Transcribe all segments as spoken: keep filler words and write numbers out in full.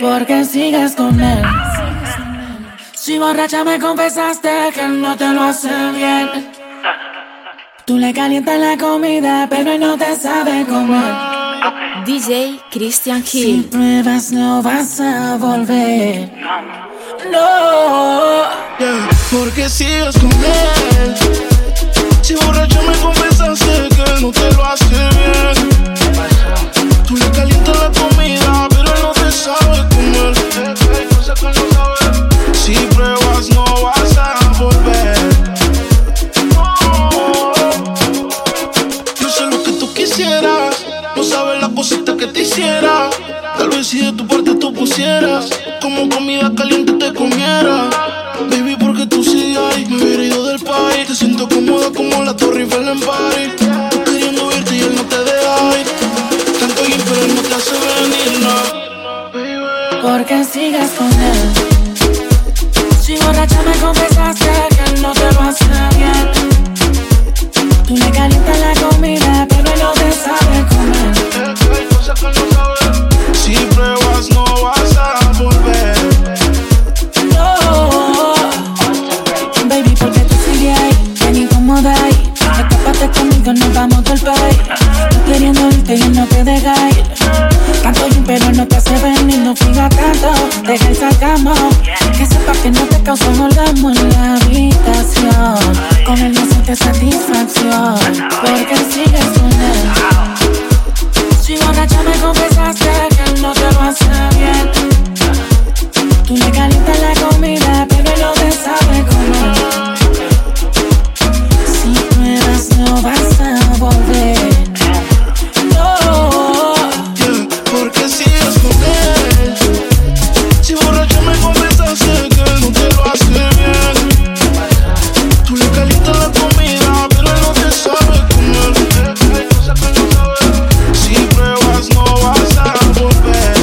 Porque sigues con él. Si borracha me confesaste que él no te lo hace bien. Tú le calientas la comida, pero él no te sabe comer. D J Cristian Gil. Sin pruebas no vas a volver. No, yeah. Porque sigues con él. Si borracho me confesaste que él no te lo hace bien. Tú le calientas la comida, pero él no te sabe comer. Sin pruebas no vas a volver. No sé lo que tú quisieras, no sabes la cosita que te hiciera. Tal vez si de tu parte tú pusieras, como comida caliente te comiera. Baby, porque tú sí hay, me hubiera ido del país. Te siento cómoda como la Torre Eiffel en París. Tú queriendo irte y él no te deja ir. Tanto bien, pero él no te hace venir, no. Porque sigas con él. Si borracha me confesaste que él no te lo hace bien. Tú le calientas la comida, pero él no te sabe comer. Hay cosas que él no sabe. Si pruebas no vas a volver. No, baby, porque tú sigues ahí, tan incómoda ahí. Escápate conmigo, nos vamos del país. Tú queriendo irte y no te deja ir. Tanto bien, pero no te hace venir, no fija tanto. Deja y sacamos. Que sepas que no te causó un orgasmo en la habitación. Con él no sientes satisfacción, porque sigues con él. Si borracha me confesaste que él no te lo hace bien. Tú le calientas la comida, pero él no te sabe comer. Si pruebas no vas a volver. No, yeah, porque sigues con él. Si borracha me confesaste que él no te lo hace bien. Tú le calientas la comida, pero él no te sabe comer. Hay cosas que no sabe. No vas a volver.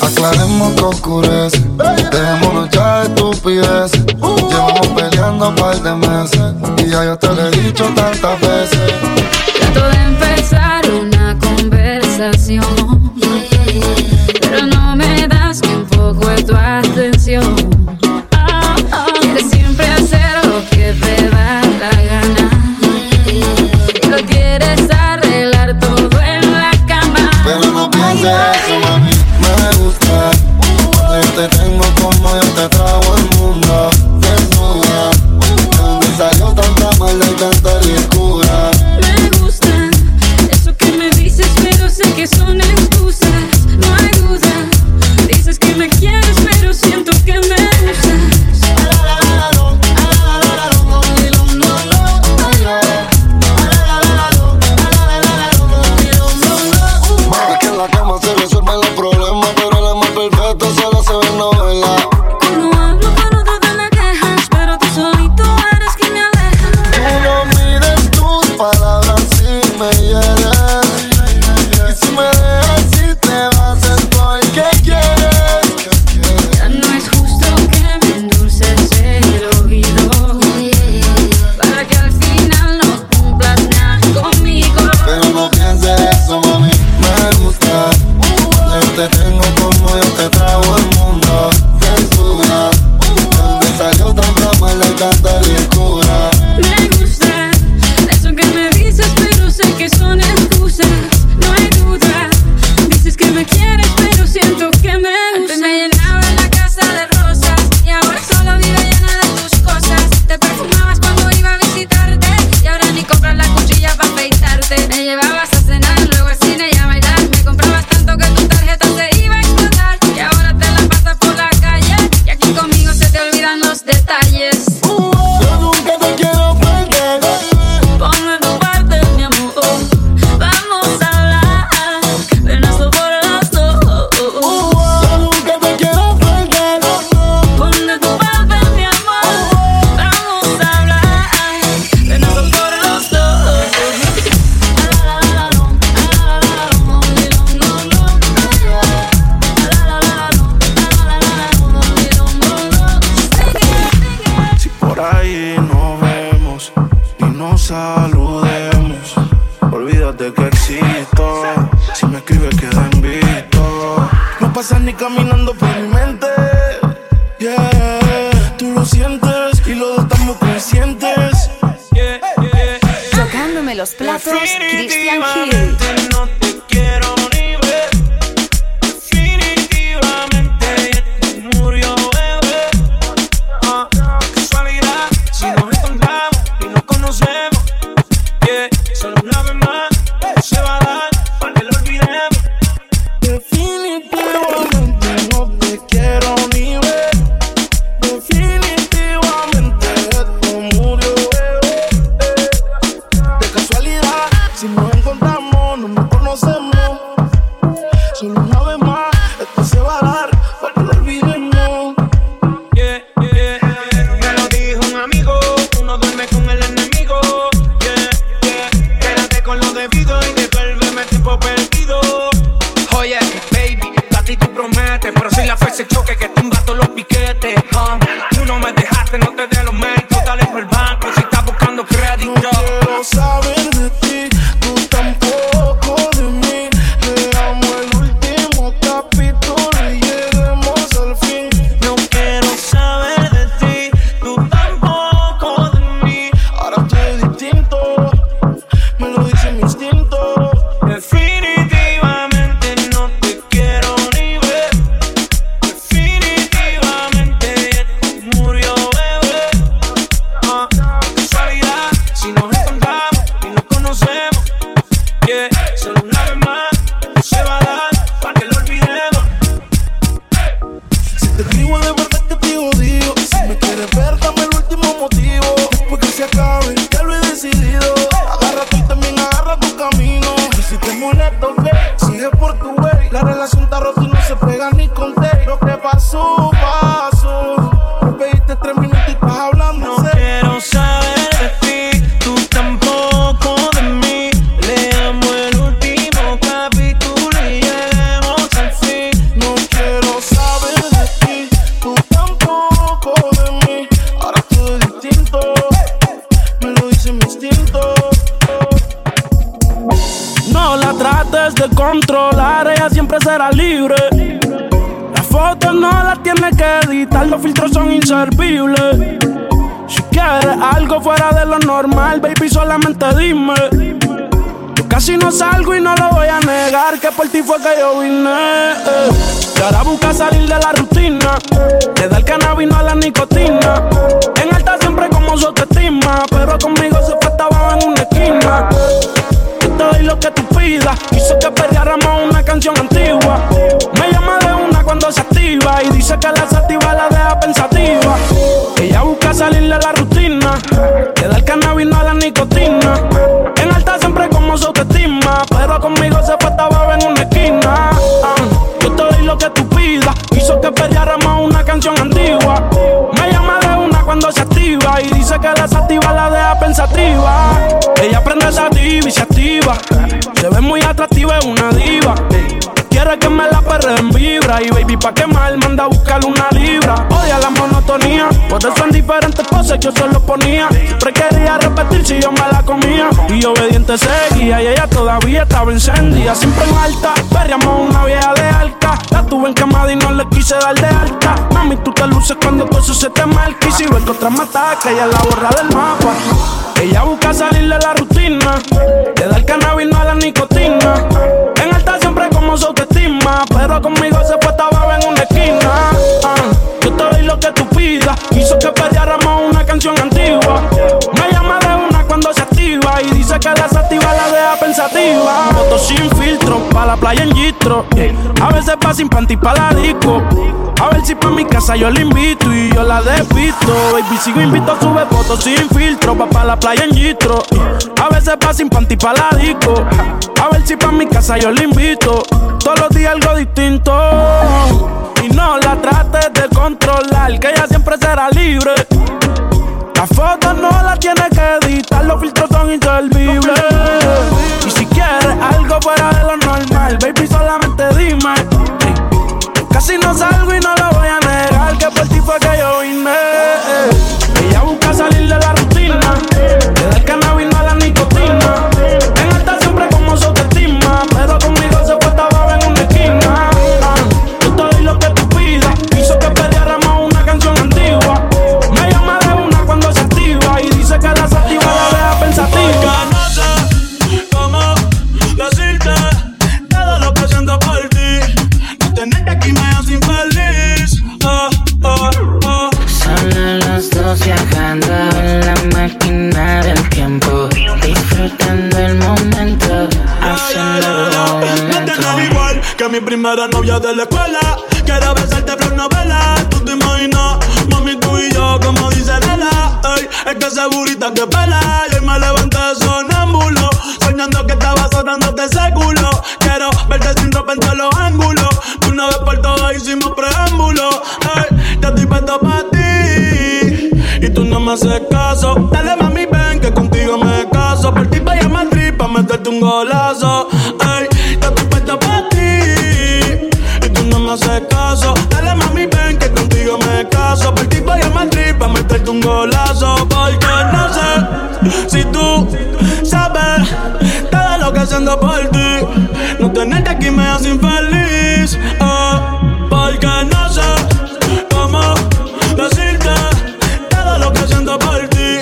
Aclaremos que oscurece. Dejémonos ya de estupideces. Llevamos peleando un par de meses. Y ya yo te lo he dicho tantas veces. Trato de empezar una conversación, pero no me das ni un poco de tu atención. Oh, oh. Quieres siempre hacer lo que te da la gana. Quieres arreglar todo en la cama. Pero no pienses eso, mami. Me gusta. Yo te tengo como yo te trago el mundo. Desnuda. Donde salió tanta maldad y tanta locura. Me gusta eso que me dices, pero sé que son excusas. No hay duda. Dices que me quieres, pero siento que me usas. I know. pasas ni caminando por mi mente. Yeah, tú lo sientes y los dos estamos conscientes. Yeah, yeah, yeah. Tocándome los platos, Cristian Gil. No te quiero ni ver. Definitivamente te murió, bebé. Ah, casualidad, si nos encontramos y nos conocemos. Yeah, solo una vez más, no se va a dar, para que lo olvidemos. Definitivamente no te quiero ni ver. Definitivamente te murió, bebé. De casualidad, si nos encontramos, no nos conocemos. Solo una vez más, esto se va a dar, para que lo olvidemos. Yeah, yeah, yeah. Me lo dijo un amigo, uno duerme con el enemigo. Yeah, yeah. Quédate con lo debido y devuélveme tiempo perdido. Oye, baby, a ti tú prometes, pero si la fe se choque que tumba todos los piquetes. uh. Tú no me dejaste, no te de los méritos, dale por el banco si estás buscando crédito. No quiero saber de ti, tú tampoco de mí. Leamos el último capítulo y lleguemos al fin. No quiero saber de ti, tú tampoco de mí. Ahora estoy distinto, me lo dice mi instinto. Definitivamente no te quiero ni ver. Definitivamente te murió, bebé. Ah, casualidad, si nos encontramos y nos conocemos. Yeah, solo una vez más, esto se va a dar, para que lo olvidemos. Si te digo de verdad que te odio, si me quieres ver, dame el último motivo. Después que se acabe, ya lo he decidido. Agarra tú también, agarra tu camino. Y si te molesto, ve, sigue por tu way. La relación está rota y no se pega ni con té. Lo que pasó, pasó. Me pediste tres minutos y estás hablando. No quiero saber de ti, tú tampoco de mí. Leamos el último capítulo y lleguemos al fin. No quiero saber de ti, tú tampoco de mí. Ahora todo es distinto, me lo dice mi instinto. No la trates de controlar, ella siempre será libre. Las fotos no las tienes que editar, los filtros son inservibles. Si quieres algo fuera de lo normal, baby, solamente dime. Yo casi no salgo y no lo voy a negar, que por ti fue que yo vine. eh. Y ahora busca salir de la rutina, le da el cannabis, no a la nicotina. En alta siempre como su autoestima, pero conmigo se fue hasta abajo en una esquina. Yo te doy lo que tú pidas, hizo que perreáramos una canción antigua. Me llama de una cuando se activa y dice que la sativa la deja pensativa. Ella busca salir de la rutina, le da el cannabis, no a la nicotina. En alta siempre como su autoestima, pero conmigo se fue hasta abajo en una esquina. uh, Yo te doy lo que tú pidas, hizo que perreáramos una canción antigua. Me llama de una cuando se activa y dice que la sativa la deja pensativa. Ella prende sativa y se activa, se ve muy atractiva, es una diva. Quiere que me la perre en vibra y baby pa' quemar manda a buscar una libra. Odia la monotonía, por eso en diferentes poses yo se lo ponía. Siempre quería repetir si yo me la comía. Y obediente seguía y ella todavía estaba encendida. Siempre en alta, perreamos una vieja de alta. La tuve en quemada y no le quise dar de alta. Mami, tú te luces cuando todo eso se te marca. Y si ves que otra mata, que ella la borra del mapa. Ella busca salir de la rutina, le da el cannabis, no a la nicotina. En alta siempre como su autoestima, pero conmigo se fue hasta abajo en una esquina. uh, Yo te doy lo que tú pidas, hizo que perreáramos una canción antigua. Me llama de una cuando se activa y dice que la sativa la deja pensativa. Fotos sin filtro, pa' la playa en gistro. A veces pa' sin panty, pa' la disco. A ver si pa' mi casa yo la invito y yo la despisto. Baby, si yo invito, sube fotos sin filtro, pa' pa' la playa en gistro. A veces pa' sin panty, pa' la disco. A ver si pa' mi casa yo la invito. Todos los días algo distinto. Y no la trates de controlar, que ella siempre será libre. Las fotos no las tienes que editar, los filtros son inservibles. Y si quieres algo fuera de lo normal, baby, solamente dime. Casi no salgo y no lo voy a negar, que por ti fue que yo vine. Ella busca salir de la rutina, le da el cannabis, no a la nicotina. En alta siempre como su autoestima, pero conmigo se fue hasta abajo en una esquina. Yo Que mi primera novia de la escuela quiero besarte por novela. Tú te imaginas, mami, tú y yo como dice Vela. Ey, es que esa burita que pela. Y hoy me levanté sonámbulo, soñando que estaba sonándote ese culo. Quiero verte sin ropa en todos los ángulos. De una vez por todas hicimos preámbulo. Ey, ya estoy puesto pa' ti y tú no me haces caso. Dale, mami, ven que contigo me caso. Por ti pa' llamar trip, pa' meterte un golazo. Ey, ya estoy puesto pa' ti y tú no me haces caso. Dale, mami, ven que contigo me caso. Por ti pa' llamar trip, pa' meterte un golazo. Porque no sé si tú sabes todo lo que siento por ti. No tenerte aquí me hace infeliz. Oh, porque no sé cómo decirte todo lo que siento por ti.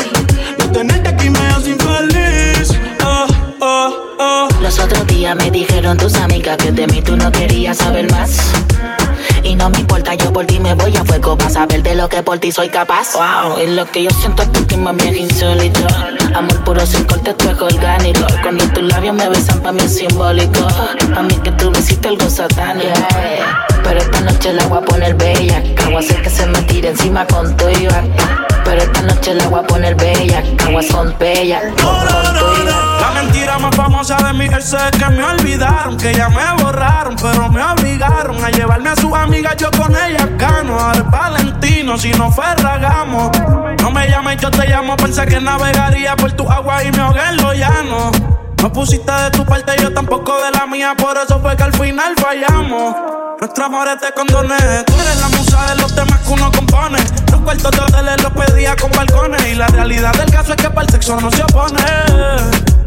No tenerte aquí me hace infeliz. Oh, oh, oh. Los otros días me dijeron tus amigas que de mí tú no querías saber más. Y no me importa, yo por ti me voy a fuego para saber de lo que por ti soy capaz. Wow, y lo que yo siento es por ti, mami, es insólito. Amor puro sin corte, tu es orgánico. Cuando tus labios me besan, pa' mí es simbólico. Pa' mí que tú me hiciste algo satánico. Yeah. Pero esta noche la voy a poner bella. Voy a hacer que se me tire encima con tu iba. Pero esta noche la voy a poner bella. Aguas son bellas. No, no, no, no. La mentira más famosa de mí es que me olvidaron, que ya me borraron, pero me obligaron a llevarme a sus amigas. Yo con ellas cano, al Valentino, si no Ferragamo. No me llames, yo te llamo. Pensé que navegaría por tu agua y me ahogué en lo llano. No pusiste de tu parte, yo tampoco de la mía. Por eso fue que al final fallamos. Nuestro amor es de condones. Tú eres la musa de los temas que uno compone. Los cuartos de hoteles los pedía con balcones. Y la realidad del caso es que para el sexo no se opone.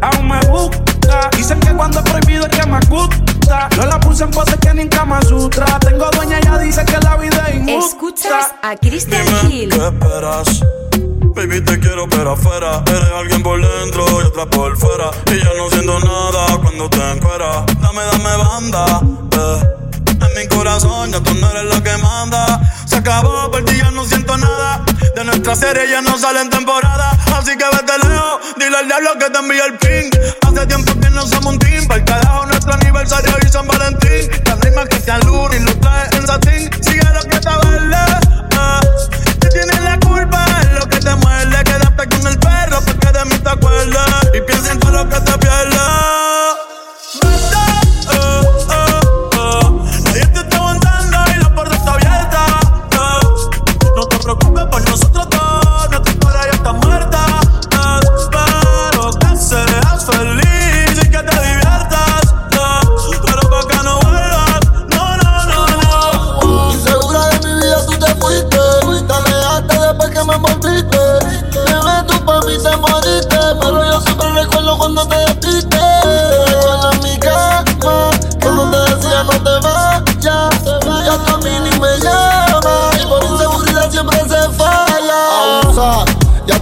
Aún me busca. Dicen que cuando es prohibido es que me gusta. Yo la puse en pose que ni en Kama Sutra. Tengo dueña y ella dice que la vida es injusta. Escuchas a Cristian Gil. ¿Qué esperas? Baby, te quiero pero afuera. Eres alguien por dentro y otra por fuera. Y yo no siento nada cuando te encueras. Dame, dame banda, eh. En mi corazón ya tú no eres la que manda. Se acabó, por ti ya no siento nada. De nuestra serie ya no salen temporadas. Así que vete lejos, dile al diablo que te envía el pin. Hace tiempo que no somos un team. Pa'l carajo nuestro aniversario y San Valentín. Las rimas que te alunan y los traes en satín. Sigue lo que te vale, eh. Te tienes la culpa, es lo que te muerde. Quédate con el perro porque de mí te acuerdas. Y piensa en todo lo que te pierdas.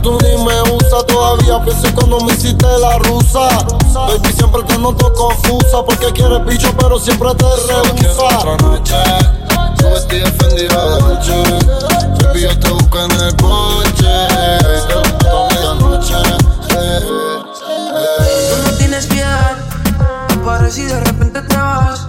Tú ni me usas todavía, pienso cuando me hiciste la rusa. Baby, siempre te noto confusa, porque quieres bicho, pero siempre te rehusa. Otra noche, tu vestida es Fendida de noche. Baby, yo te busco en el coche. Te busco a medianoche. Eh, eh. Tú no tienes piedad, te paras y de repente te vas.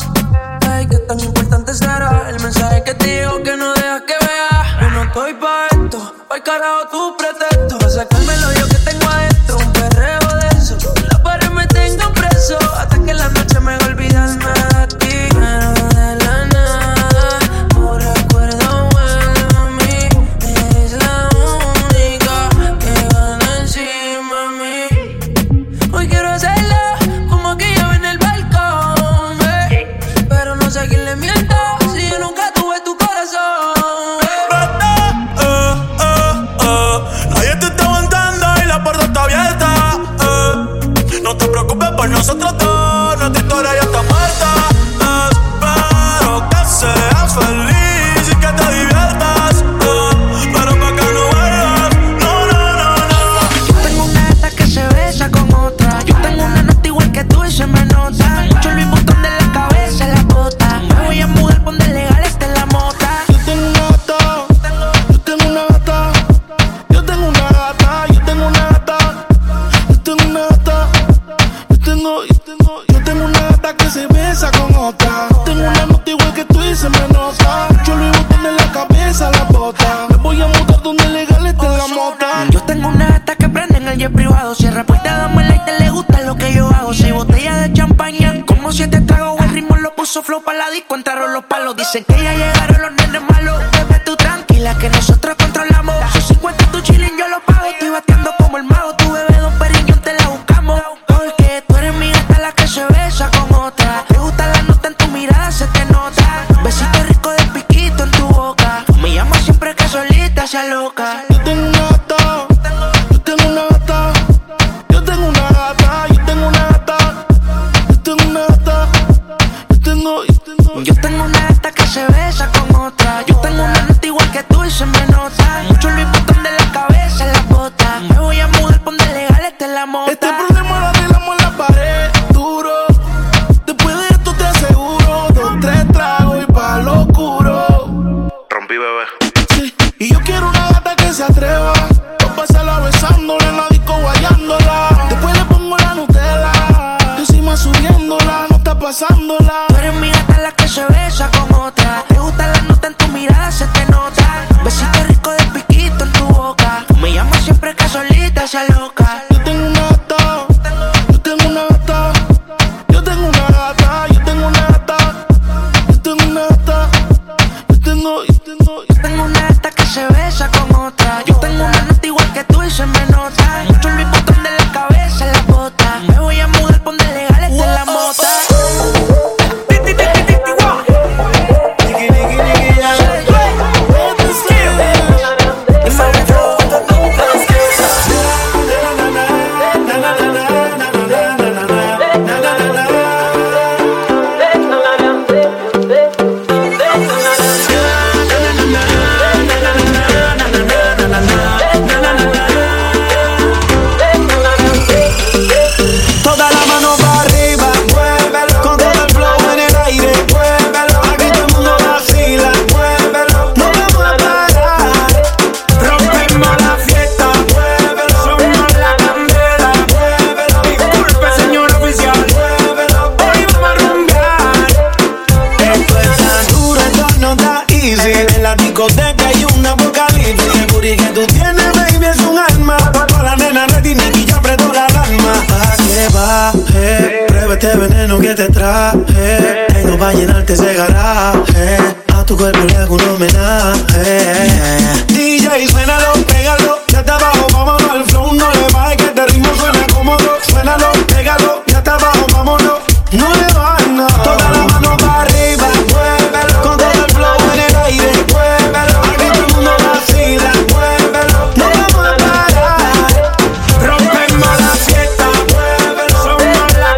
Ay, qué tan importante será el mensaje que te digo que no dejas que veas. Yo no estoy pa' esto, pa'l carajo tu pretexto. Sacarme el hoyo que tengo adentro, un perreo de eso. Las paredes me tengo preso, hasta que la noche me va a olvidarme de ti. Nada de la nada, un recuerdo bueno a mí. Eres la única que gana encima a mí. Hoy quiero hacerla como aquella vez en el balcón, eh. Pero no sé a quién le miento, si yo nunca tuve tu corazón, eh. Oh, oh, oh. Nadie te está aguantando y la puerta está abierta, eh. No te preocupes por nosotros dos, nuestra historia ya está muerta, eh. Espero que seas feliz y que te diviertas, eh. Pero pa' que no vuelvas, no, no, no, no. Yo tengo una gata que se besa con otra. Yo tengo una nota igual que tú y se me nota. Mucho Luis Butón de la cabeza en la bota. Me voy a mudar, ponte legal, esta es la mota. Yo tengo una gata, yo tengo una gata. Yo tengo una gata, yo tengo una gata, yo tengo una gata, yo tengo, yo tengo, yo tengo una gata que se besa con otra. Yo tengo una peligroso, flow pa' la disco, enterro los palos. Dicen que ya llegaron los nenes malos. Bebé, tú tranquila que nosotros controlamos. Son cincuenta, tú chilling, yo lo pago. Estoy bateando como el mago, tu bebé Don Periñón te la buscamos. Porque tú eres mi hasta la que se besa con otra. Te gusta la nota en tu mirada, se te nota. Besito rico de piquito en tu boca. Tú me llamas siempre que solita se aloca. Yo tengo una gata, yo tengo una gata, yo tengo una gata, yo tengo una gata, yo tengo una gata, yo tengo, yo tengo. Yo tengo una gata que se besa con otra. Yo tengo una nota igual que tú y se me nota. Mucho Luis Botón de la cabeza en la bota. Me voy a mudar, pon de legal, este es la mota. Este problema lo arreglamos en la pared, duro. Después de esto te aseguro, dos, tres tragos y pa' lo oscuro. Rompí, bebé. Sí, y yo quiero una gata que se atreva. Pásala besándola en la disco guayándola. Después le pongo la Nutella, encima subiéndola, no está pasándola. Tú eres mi gata la que se besa con otra. Te gusta la nota en tu mirada, se te nota. Besito rico de piquito en tu boca. Tú me llamas siempre que solita se aloca. Yo tengo una gata, yo tengo una gata, yo tengo una gata, yo tengo una gata, yo tengo una gata, yo tengo, yo tengo, yo tengo una gata que se besa con otra. Yo tengo una nota igual que tú y se me nota. Mucho Luis Botón de la cabeza en la bota. Me voy a mudar, pon de legal, esta es la mota. Este veneno que te traje, él no va a llenarte ese garaje. A tu cuerpo le hago un homenaje. D J, suénalo, pégalo, ya está abajo, vámonos al flow. No le bajes que este ritmo suena cómodo. Suénalo, pégalo, ya está abajo, vámonos. No le bajes, no. Toda la mano para arriba, muévelo. Con todo el flow en el aire, muévelo. Aquí todo el mundo vacila, muévelo. No vamos a parar. Rompemos la fiesta, muévelo. Somos la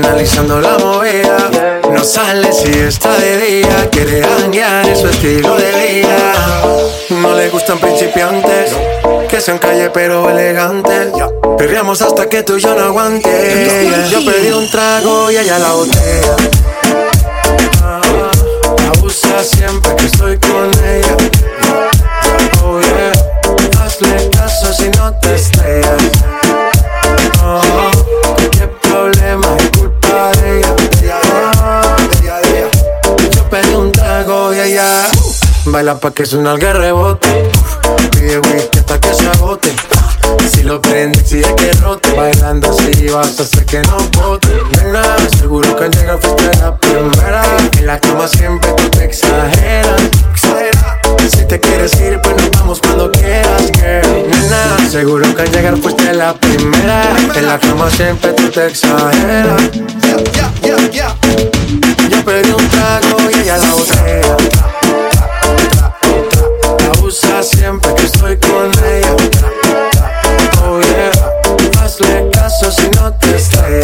analizando la movida, yeah. No sale si está de día. Quiere dañar su estilo de vida. No le gustan principiantes, no. Que sean calle pero elegantes, yeah. Perreamos hasta que tú y yo no aguante, yeah. Yo pedí un trago y ella la botella, ah, abusa siempre que estoy con ella, oh, yeah. Hazle caso si no te estrellas, ah, qué problema. Baila pa' que su nalga rebote, pide whisky hasta que se agote. Si lo prende exige que rote, bailando así vas a hacer que no bote. Nena, seguro que al llegar fuiste la primera. En la cama siempre tú te exageras, exageras. Si te quieres ir pues nos vamos cuando quieras, girl. Nena, Seguro que al llegar fuiste la primera. En la cama siempre tú te exageras. Yo pedí un trago y ella la botella. La usa siempre que estoy con ella. Oh yeah, hazle caso si no te estrellas.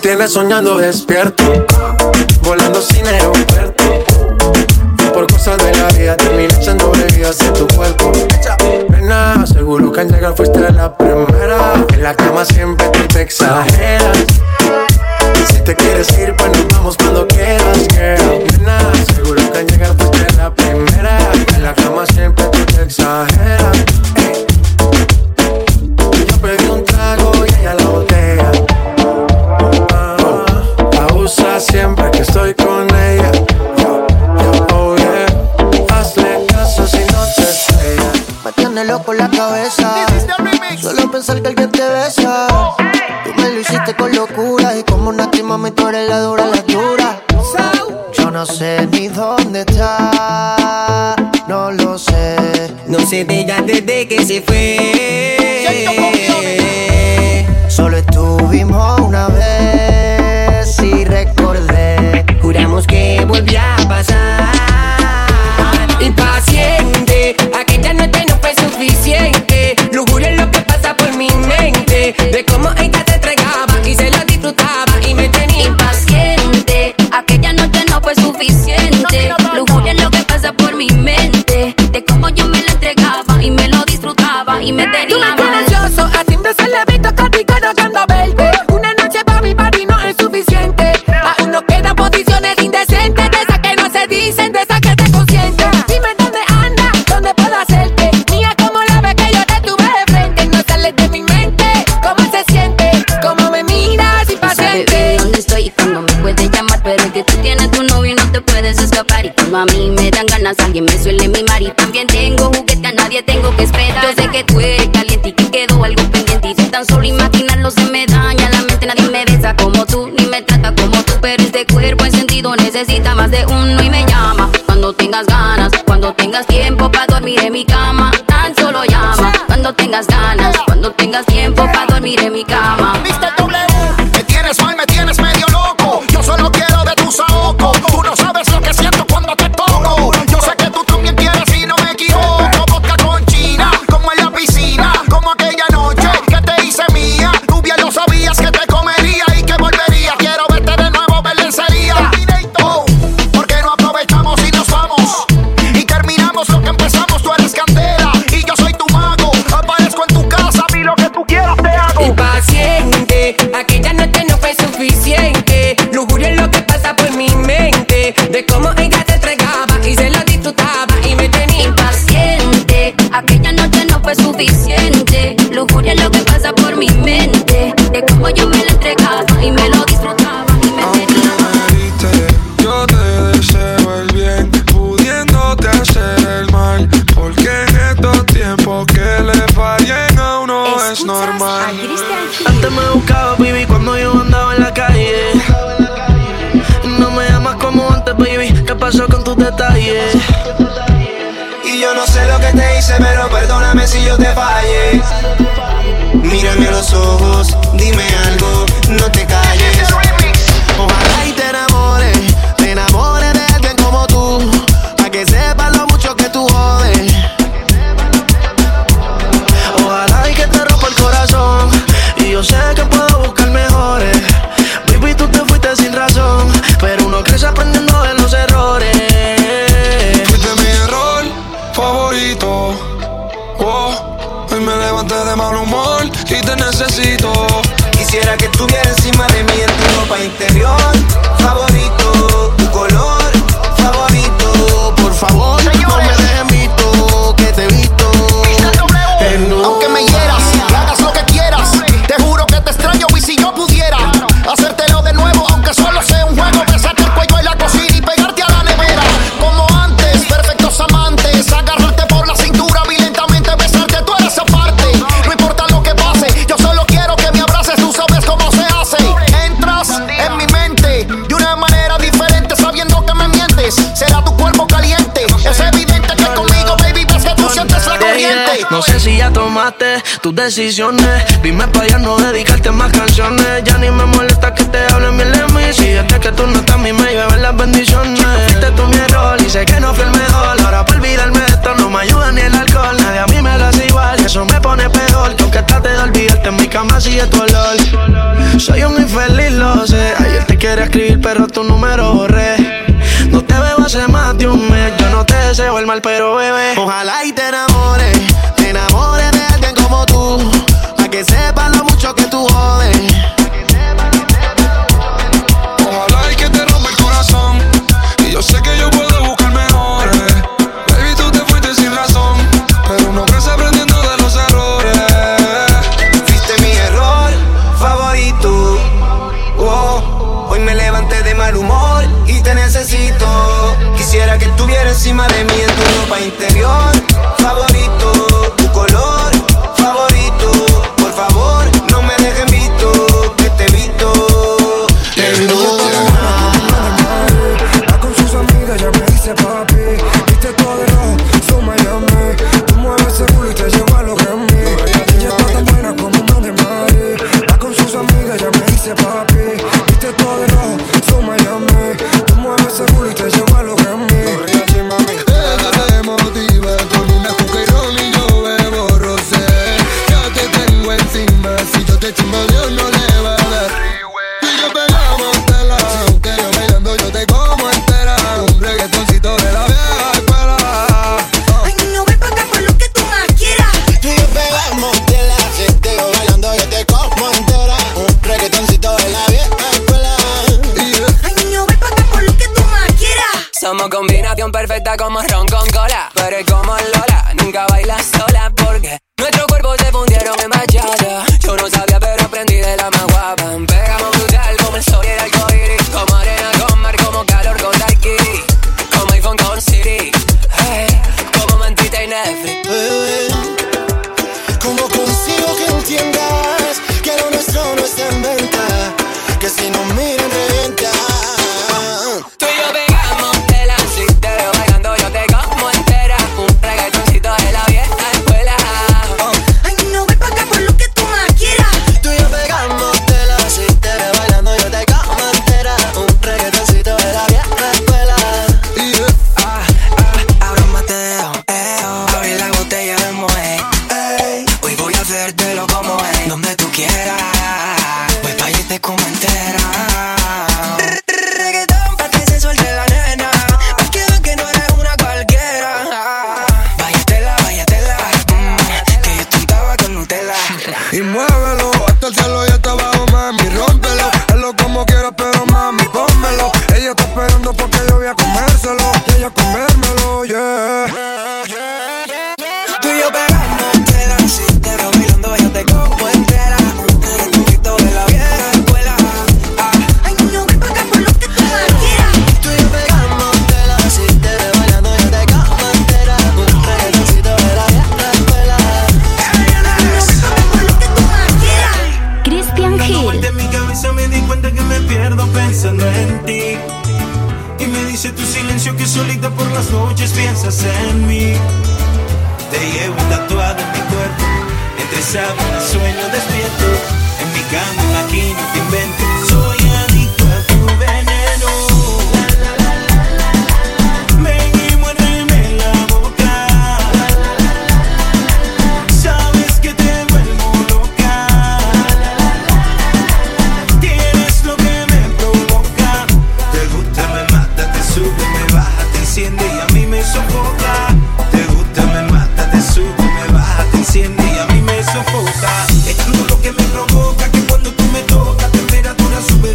Tienes soñando despierto, volando sin aeropuerto. Por cosas de la vida terminé echando bebidas en tu cuerpo. Nena, seguro que al llegar fuiste la primera. En la cama siempre tú te exageras. Si te quieres ir, pues nos vamos cuando quieras, girl. Nena, seguro que al llegar fuiste la primera. En la cama siempre tú te exageras. Hey. Yo pedí un trago y ella la botella. Siempre que estoy con ella, oh yeah, hazle caso si no te estrellas. Me tiene loco la cabeza, solo pensar que alguien te besa. Tú me lo hiciste con locura y como una tía, mami, tú eres la dura, la dura. Yo no sé ni dónde está, no lo sé. No sé de ella desde que se fue. Solo estuvimos una vez. Si recordé, juramos que volvía a pasar. Impaciente, aquella noche no fue suficiente. Lujuria es lo que pasa por mi mente, de cómo ella te entregaba y se la disfrutaba y me tenía impaciente. Aquella noche no fue suficiente. Lujuria es lo que pasa por mi mente, de cómo yo me la entregaba y me lo disfrutaba y me tenía. Tú me conoces, a ti me se le ve tocar mi cara cuando verte. Una noche pa' mi party no es suficiente. Dicen de esa que te consienta. Dime dónde anda, dónde puedo hacerte. Mía, como la vez que yo te tuve de frente. No sales de mi mente, cómo se siente, cómo me miras impaciente. No sabe bien dónde estoy y cuando me puedes llamar. Pero el que tú tienes tu novio y no te puedes escapar. Y cuando a mí me dan ganas, alguien me suele mimar. Y también tengo juguete, a nadie tengo que esperar. Yo sé que tú eres caliente y que quedó algo pendiente. Y de tan solo imaginarlo se me daña la mente. Nadie me besa como tú, ni me trata como tú. Pero este cuerpo en sentido necesita más de uno y me llama. Cuando tengas ganas, cuando tengas tiempo para dormir en mi cama, tan solo llama. Cuando tengas ganas, cuando tengas tiempo para dormir en mi cama. Mister W, me tienes mal, me tienes medio loco. Yo solo quiero de tus ahocos. Tú no sabes lo que siento cuando te toco. Yo sé que tú también quieres y no me equivoco. Vodka con china, como en la piscina, como aquella noche que te hice mía. Tú bien lo sabías que te comería y que volvería. Quiero verte de nuevo. Porque no aprovechamos y nos vamos y terminamos lo que empezamos. Tú eres candela y yo soy tu mago. Aparezco en tu casa, a mí lo que tú quieras te hago. Impaciente, aquella noche no fue suficiente. Lujuria es lo que pasa por mi mente, de cómo ella te entregaba y se la disfrutaba y me tenía impaciente. Aquella noche no fue suficiente. Lujuria es lo que pasa por mi mente, de cómo yo me la entregaba y me lo disfrutaba y me tenía. Normal. Antes me buscaba, baby, cuando yo andaba en la calle. No me amas como antes, baby. ¿Qué pasó con tus detalles? Y yo no sé lo que te hice, pero perdóname si yo te fallé. Mírame a los ojos, dime algo, no te calles. Ojalá y te enamores, te enamores de alguien como tú, pa' que sepas lo mucho que tú jodes. Yo sé que puedo buscar mejores. Baby, tú te fuiste sin razón, pero uno crece aprendiendo de los errores. Fuiste mi error favorito. Oh, hoy me levanté de mal humor y te necesito. Quisiera que estuvieras encima de mí en tu ropa interior favorito. No sé si ya tomaste tus decisiones. Dime pa' ya no dedicarte más canciones. Ya ni me molesta que te hablen bien de mí. Si desde que tú no estás mi me lleven las bendiciones. Fuiste tú mi error y sé que no fui el mejor. Ahora pa' olvidarme de esto no me ayuda ni el alcohol. Nadie a mí me lo hace igual y eso me pone peor. Que aunque trate de olvidarte en mi cama sigue tu olor. Soy un infeliz, lo sé. Ayer te quería escribir pero tu número borré. No te veo hace más de un mes. Yo no te deseo el mal pero bebé, ojalá y te enamores. Te enamores de alguien como tú, pa' que sepas lo mucho que tú jodes. Ojalá y que te rompa el corazón y yo sé que yo puedo buscar mejores. Baby, tú te fuiste sin razón, pero uno crece aprendiendo de los errores. Fuiste mi error favorito, oh. Hoy me levanté de mal humor y te necesito. Quisiera que estuviera encima de mí en tu ropa interior favorito, tu color favorito. Por favor, no me dejes visto, que te visto. Te visto. Va con sus amigas, ya me dice papi. Viste todo de rojo, su Miami. Tú mueves el culo y te llevo a los Grammy. Ella está tan buena como una de Mari. Va con sus amigas, ya me dice papi. Viste todo de rojo, su Miami. Tú mueves el culo y te llevo a los Grammy. Perfecta como ron con cola, pero es como Lola, nunca bailas sola porque nuestros cuerpos se fundieron en bachata. Yo no sabía pero aprendí de la más guapa. Pegamos brutal como el sol y el arcoíris, como arena con mar, como calor con daiquiri, como iPhone con Siri, hey, como mantita y Netflix. Bebé, ¿cómo consigo que entiendas que lo nuestro no está en venta, que si no miran reventa? Esto es lo que me provoca, que cuando tú me tocas, temperatura sube.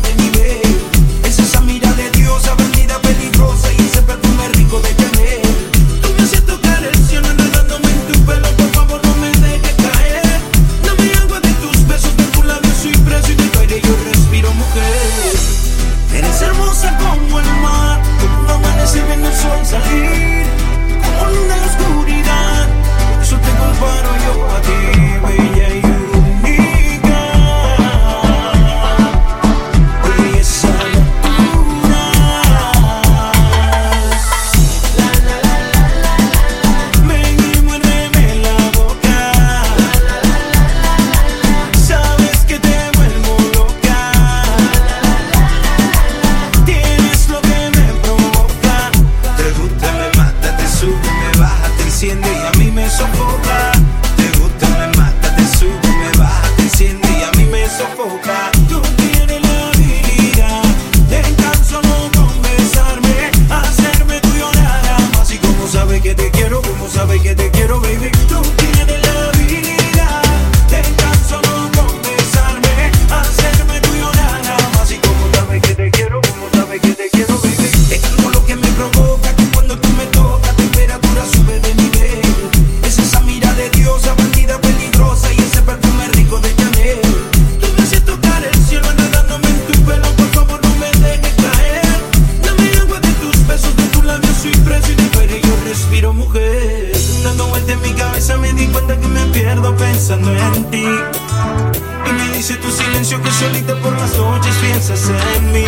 piensas en mí.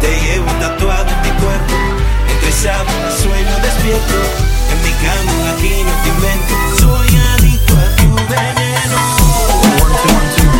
Te llevo tatuado en mi cuerpo, entre sábanas sueño despierto. En mi cama aquí no te invento, soy adicto a tu veneno. One, two,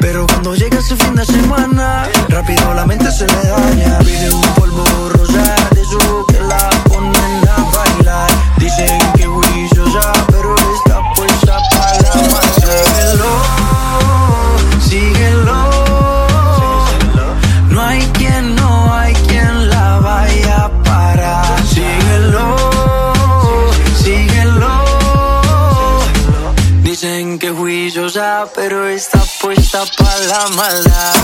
pero cuando llega ese fin de semana, rápido la mente se le daña. Pide un polvo rosa de su que la ponen a bailar. Dicen que juiciosa, pero está puesta para la mano. Síguelo, síguelo. No hay quien, no hay quien la vaya a parar. Síguelo, síguelo. Dicen que juiciosa, pero está puesta pa' la maldad.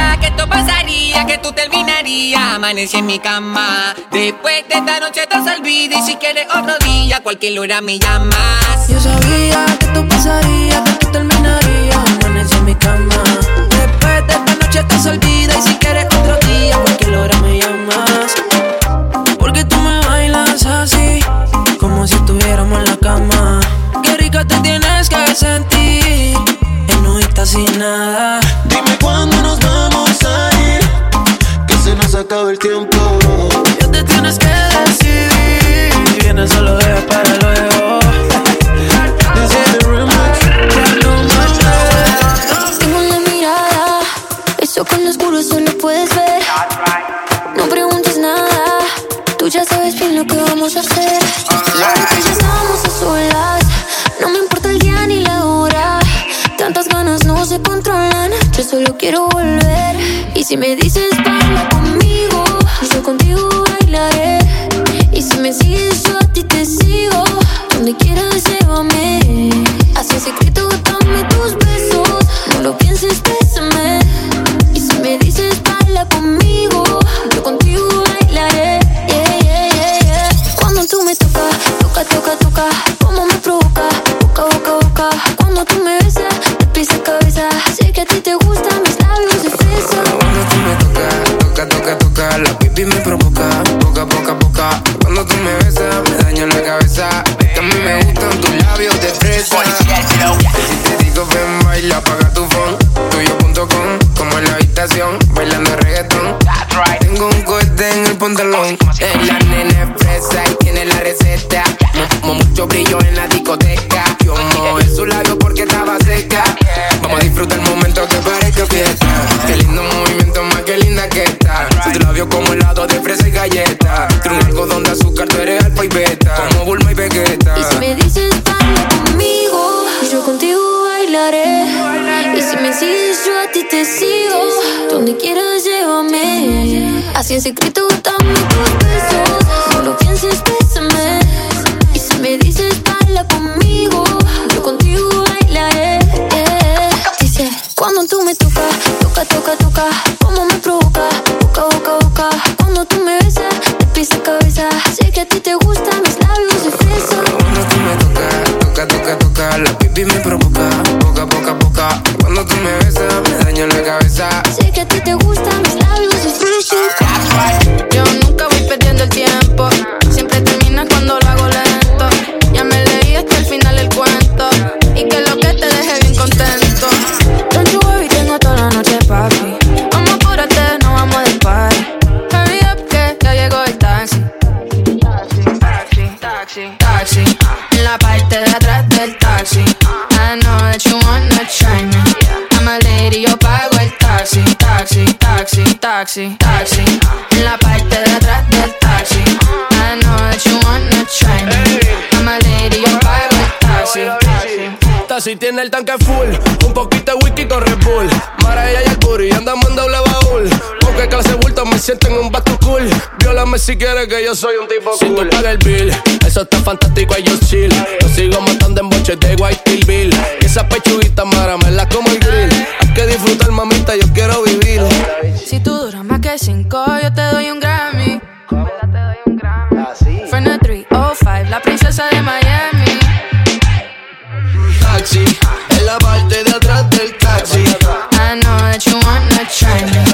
pensaría que esto pasaría, que tú terminarías. Amanecí en mi cama, después de esta noche te olvido. Y si quieres otro día, cualquier hora me llamas. Yo sabía que esto pasaría, que tú terminarías. Amanecí en mi cama, después de esta noche te olvido. Y si quieres otro día, cualquier hora me llamas. Porque tú me bailas así, como si estuviéramos en la cama. Qué rica te tienes que sentir, en no estar sin nada. Dime cuándo nos vamos a ir, que se nos acaba el tiempo. Ya te tienes que decidir, si vienes solo deja para luego. This is the remix, ya no más. Tengo la mirada, eso con los oscuro solo puedes ver. No preguntes nada, tú ya sabes bien lo que vamos a hacer. Y ahorita ya estamos a solas, no me importa el día ni la hora. Tantas ganas no se controlan, yo solo quiero volver. Y si me dices baila conmigo, yo contigo bailaré. Y si me sigues yo a ti te sigo, donde quieras llévame. Así en secreto dame tus besos, no lo pienses, bésame. Y si me dices baila conmigo, yo contigo bailaré. Yeah, yeah, yeah, yeah. Cuando tú me tocas, toca, toca, toca, como me provoca, boca, boca, boca. Cuando tú me besas, pisa cabeza, sé que a ti te gustan mis labios de fresa. Cuando tú me tocas, toca, toca, toca, la pipi me provoca, boca, boca, boca. Cuando tú me besas, me daño la cabeza, que a mí me gustan tus labios de fresa. Si te digo ven baila, apaga tu phone, tuyo punto com, como en la habitación, bailando reggaetón. Tengo un corte en el pantalón. La nena es fresa y tiene la receta, como mucho brillo en la discoteca. Yo mojé su labio porque estaba seca. Vamos a disfrutar el momento que parezca fiesta. Qué lindo movimiento, más que linda que está. Sus labios como helado de fresa y galleta. Tiene un algodón de azúcar, tú eres alfa y beta, como Bulma y Vegeta. Y si me dices baila conmigo, yo contigo bailaré. Y si me sigues yo a ti te sigo, donde quieras llévame. Así en secreto dame tus besos, no lo pienses, bésame. Y si me dices baila conmigo, yo contigo bailaré. Cuando tú me tocas, toca, toca, toca, como me provoca, boca, boca, boca. Cuando tú me besas, te pisa cabeza, sé que a ti te gustan mis labios de fresa. Cuando tú me tocas, toca, toca, toca, la pipi me provoca, boca, boca, boca. Cuando tú me besas, me daño la cabeza, sé que a ti te gustan mis labios de fresa. Yo nunca voy perdiendo el tiempo, siempre termina cuando lo hago lento. Ya me leí hasta el final el cuento, y que lo que te deje bien contento. Toda la noche, papi, vamos, apúrate, no vamos de par. Hurry up, que ya llegó el taxi. Taxi, taxi, taxi. En la parte de atrás del taxi. I know that you wanna try me. I'm a lady, yo pago el taxi. Taxi, taxi, taxi, taxi. En la parte de atrás del taxi. I know that you wanna try me. I'm a lady, yo pago el taxi. Si tiene el tanque full, un poquito de whisky con Red Bull. Mara, ella y el booty, andamos en doble baúl. Porque clase bulto, me siento en un vato cool. Viólame si quieres que yo soy un tipo si cool. Si tú pagas el bill, eso está fantástico y yo chill. Yo sigo matando en boches de White Till Bill. Y esa pechuguita, Mara, me la como el grill. Hay que disfrutar, mamita, yo quiero vivir. Si tú duras más que cinco, yo te doy un Grammy. ¿Cómo? Te doy un Grammy. Así. Ferna three oh five, la princesa de Miami. Taxi, en la parte de atrás del taxi. I know that you wanna try me.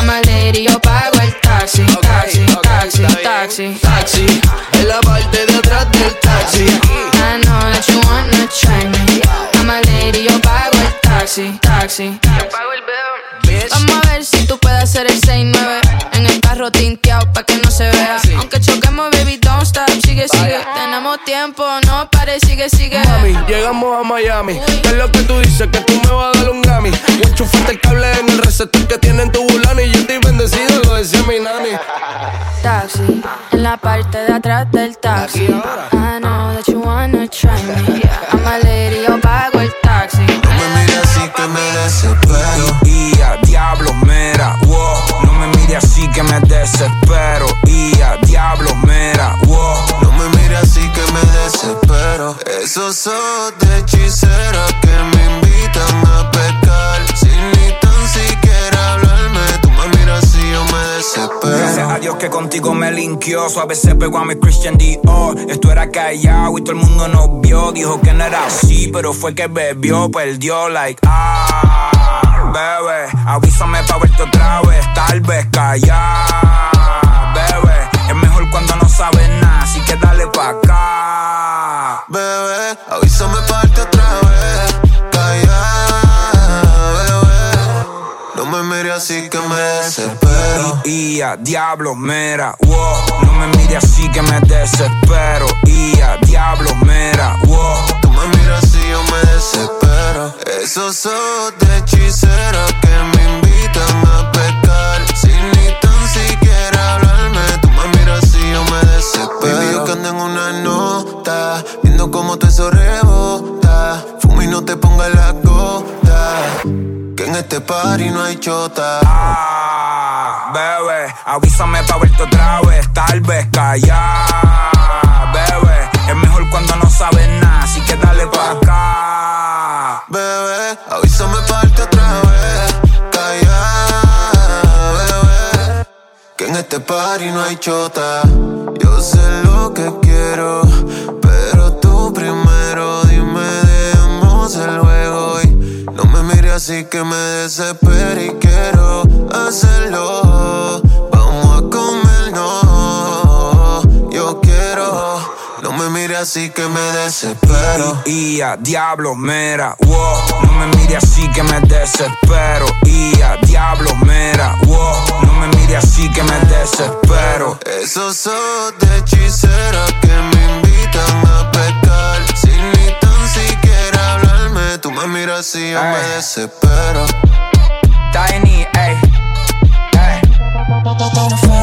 I'm a lady, yo pago el taxi. Taxi, taxi, taxi. Taxi, en la parte de atrás del taxi. I know that you wanna try me. I'm a lady, yo pago el taxi. Taxi, yo pago el bill. Vamos a ver si tú puedes hacer el six nine. En el carro tinteado pa' que no se vea. Aunque choquemos, baby, don't stop, sigue, sigue. Tenemos tiempo, no pares, sigue, sigue. Mami, llegamos a Miami. ¿Qué es lo que tú dices? Que tú me vas a dar un Grammy. Yo enchufaste el cable en el receptor que tiene en tu bulani. Yo estoy bendecido, lo decía mi nani. Taxi, en la parte de atrás del taxi. I know that you wanna try me. I'm a lady, yo pago el taxi. No me mires así que me desespero. Y a diablo, mera, wow. No me mires así que me desespero. Y a diablo, mera, wow. No me mires así que me desespero. Esos ojos de hechicera que me invitan a pecar, sin ni tan siquiera hablarme. que contigo me linkeó. A veces pegó a mi Christian Dior. Esto era callado y todo el mundo nos vio. Dijo que no era así, pero fue que bebió, perdió, like, ah, bebé, avísame pa' verte otra vez. Tal vez callar, bebé, es mejor cuando no sabes nada, así que dale pa' acá. Bebé, avísame pa' verte otra vez. No me mire así que me desespero. Y a diablo, mera, wow. No me mire así que me desespero. Y a diablo, mera, wow. Tú me miras así yo me desespero. Esos ojos de hechicera que me invitan a pecar, sin ni tan siquiera hablarme. Tú me miras así yo me desespero. Baby, yo que ando en una nota, viendo cómo te eso rebota. Fuma y no te ponga la gota, que en este party no hay chota. Ah, bebé, avísame pa' verte otra vez. Tal vez callar, bebé, es mejor cuando no sabes nada, así que dale pa' acá. Bebé, avísame pa' verte otra vez. Callar, bebé, que en este party no hay chota. Yo sé lo que quiero, pero tú primero dime, dejemos el juego. No me mire así que me desespero y quiero hacerlo. Vamos a comer, no, yo quiero. No me mire así que me desespero. Y a diablo, mera, wow. No me mire así que me desespero. Y a diablo, mera, wow. No me mire así que me desespero. Esos ojos de hechicera que me invitan a pecar, sin ni tan siquiera hablarme. Tú me miras así, yo ey. Me desespero. Tiny, ey, ey. No fue,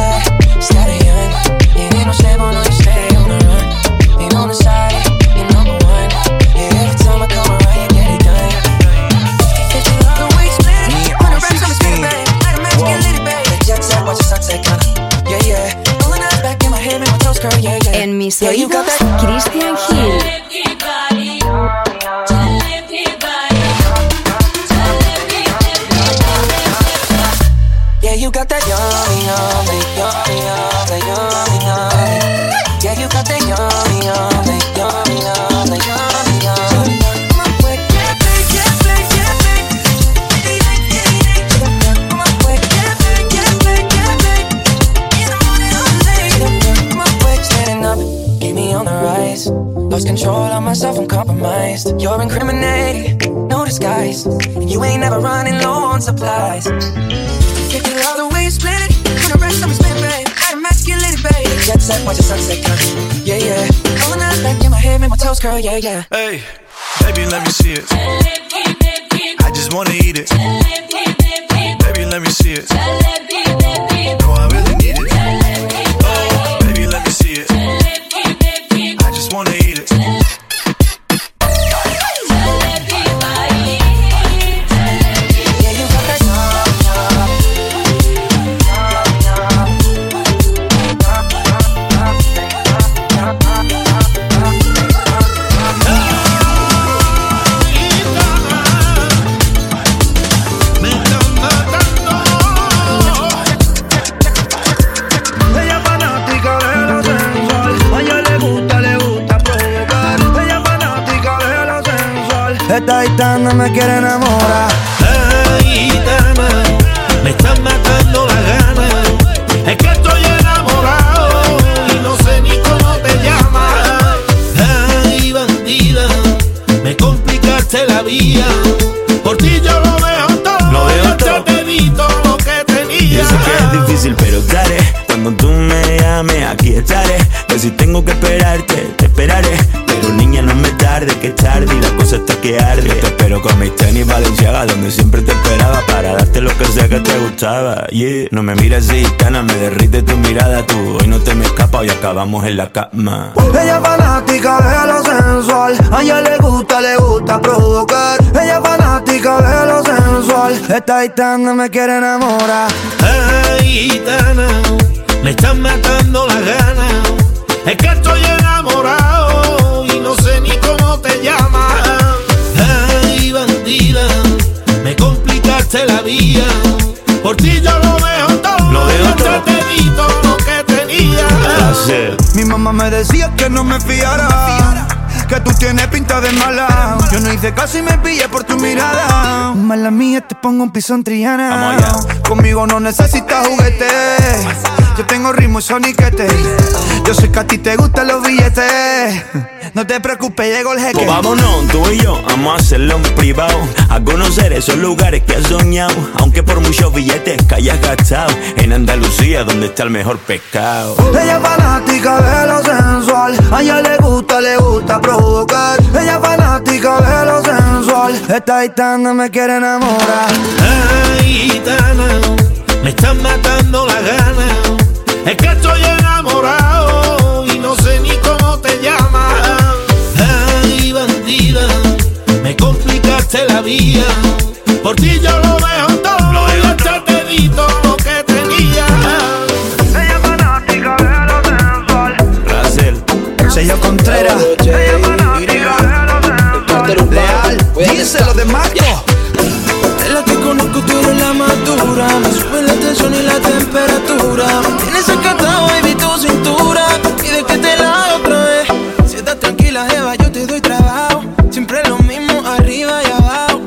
started healing. You didn't step on, no, you stay on the run. You know the side, you know the one. Yeah, every time I come around, you get it done. If you love the way you split it, on the racks, I'm a spinning, babe. Let a match get litty, babe. The jet set, watch the sunset, kinda, yeah, yeah. Pulling eyes back in my head, make my toes curl, yeah, yeah. En mis oídos, Cristian Gil. You got that yummy, yummy, yummy, yummy, yummy, yummy. Yeah, you got that yummy, yummy, yummy, yummy, yummy, yummy. Come on quick, yeah, baby, yeah, baby, yeah, baby. Come on quick, yeah, baby, yeah, baby, yeah, baby. In the morning, all late. Come on quick, standing up, keep me on the rise. Lost control of myself, I'm compromised. You're incriminated, no disguise. And you ain't never running low on supplies. If you love the way you split it, on the rest of me spin, babe. Got a masculinity, babe. Jet set, watch the sunset, girl. Yeah, yeah. Calling eyes back in my head, make my toes curl, yeah, yeah. Hey, baby, let me see it. I just wanna eat it. Baby, let me see it. No, I really need it. Oh, baby, let me see it. I just wanna eat it. Esta gitana me quiere enamorar. Hey, gitana, me estás matando la gana. Es que estoy enamorado y no sé ni cómo te llamas. Hey, bandida, me complicaste la vida. Por ti yo lo dejo todo. Lo dejo todo. Te dito lo que tenía. Yo sé que es difícil, pero estaré. Cuando tú me llames, aquí estaré. Que si tengo que esperarte, te esperaré. Pero niña, no me tarde, que es tarde y la cosa está que arde. Yo te espero con mis tenis Balenciaga, donde siempre te esperaba, para darte lo que sea que te gustaba, yeah. No me mires así, gitana, me derrite tu mirada. Tú hoy no te me escapas, hoy acabamos en la cama. Ella es fanática de lo sensual. A ella le gusta, le gusta provocar. Ella es fanática de lo sensual. Esta gitana me quiere enamorar. Ay, gitana, me estás matando las ganas. Es que estoy enamorado. No sé ni cómo te llamas. Ay, bandida, me complicaste la vida. Por ti yo lo dejo todo. Lo dejo todo. Yo te dito lo que mamá me decía que no me fiara, que tú tienes pinta de mala. Yo no hice caso y me pillé por tu mirada. Mala mía, te pongo un piso en Triana. Conmigo no necesitas juguete, yo tengo ritmo y soniquete. Yo sé que a ti te gustan los billetes, no te preocupes, llegó el jeque. Pues vámonos, tú y yo, vamos a hacerlo en privado, a conocer esos lugares que has soñado. Aunque por muchos billetes que hayas gastado, en Andalucía, donde está el mejor pescado. Ella es fanática de lo sensual, a ella le gusta, le gusta provocar. Ella es fanática de lo sensual, esta gitana me quiere enamorar. Ay, gitana, me están matando la gana, es que estoy enamorado y no sé ni cómo te llamas. Ay, bandida, me complicaste la vida, por ti yo lo dejo todo, lo he gastado todito lo que tenía. Ella es fanática de lo sensual, Brasil, sello Contreras. Ella es fanática de lo sensual, leal, díselo de Marco. De la que conozco tú eres la madura, me sube la tensión y la temperatura. Tienes acatado, baby, tu cintura, pide que te la haga otra vez. Si estás tranquila, jeva, yo te doy trabajo, siempre lo mismo, arriba y abajo.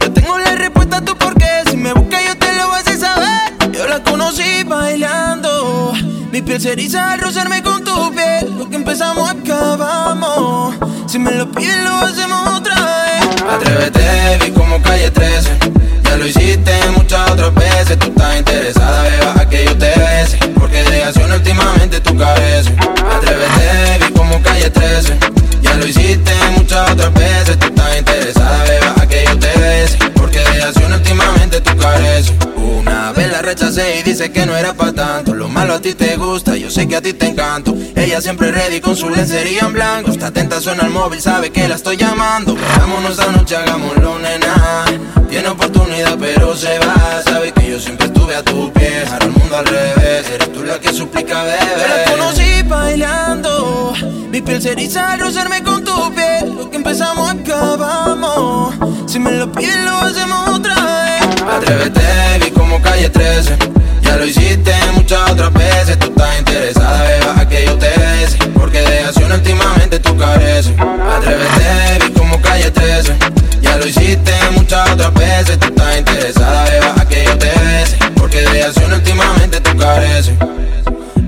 Yo tengo la respuesta a tu porqué, si me buscas yo te lo voy a hacer saber. Yo la conocí bailando, mi piel se eriza al rozarme con tu piel. Lo que empezamos acabamos, si me lo pides lo hacemos otra vez. Atrévete, vi como calle trece. Ya lo hiciste muchas otras veces. Tú estás interesada, beba, a que yo te bese, porque de acción últimamente tú careces. Atrévete, vi como calle trece. Ya lo hiciste muchas otras veces. Tú estás interesada, beba, a que yo te bese, porque de acción últimamente tú careces. Una vez la rechacé y dice que no era pa' tanto. Lo malo a ti te gusta, yo sé que a ti te encanto. Ella siempre ready con su lencería en blanco. Está atenta, suena al móvil, sabe que la estoy llamando. Vámonos anoche, hagámoslo, nena. Tiene oportunidad pero se va. Sabe que yo siempre estuve a tu pie, dejar el mundo al revés. Eres tú la que suplica, bebé. Yo la conocí bailando, mi piel se eriza al rozarme con tu piel. Lo que empezamos acabamos, si me lo pides lo hacemos otra vez. Atrévete, vi como calle trece. Ya lo hiciste muchas otras veces. Tú estás interesada, beba, a que yo te bese, porque de acción últimamente tú careces. Atrévete, vi como calle trece. Ya lo hiciste muchas otras veces. Tú estás interesada, beba, a que yo te bese, porque de acción últimamente tú careces.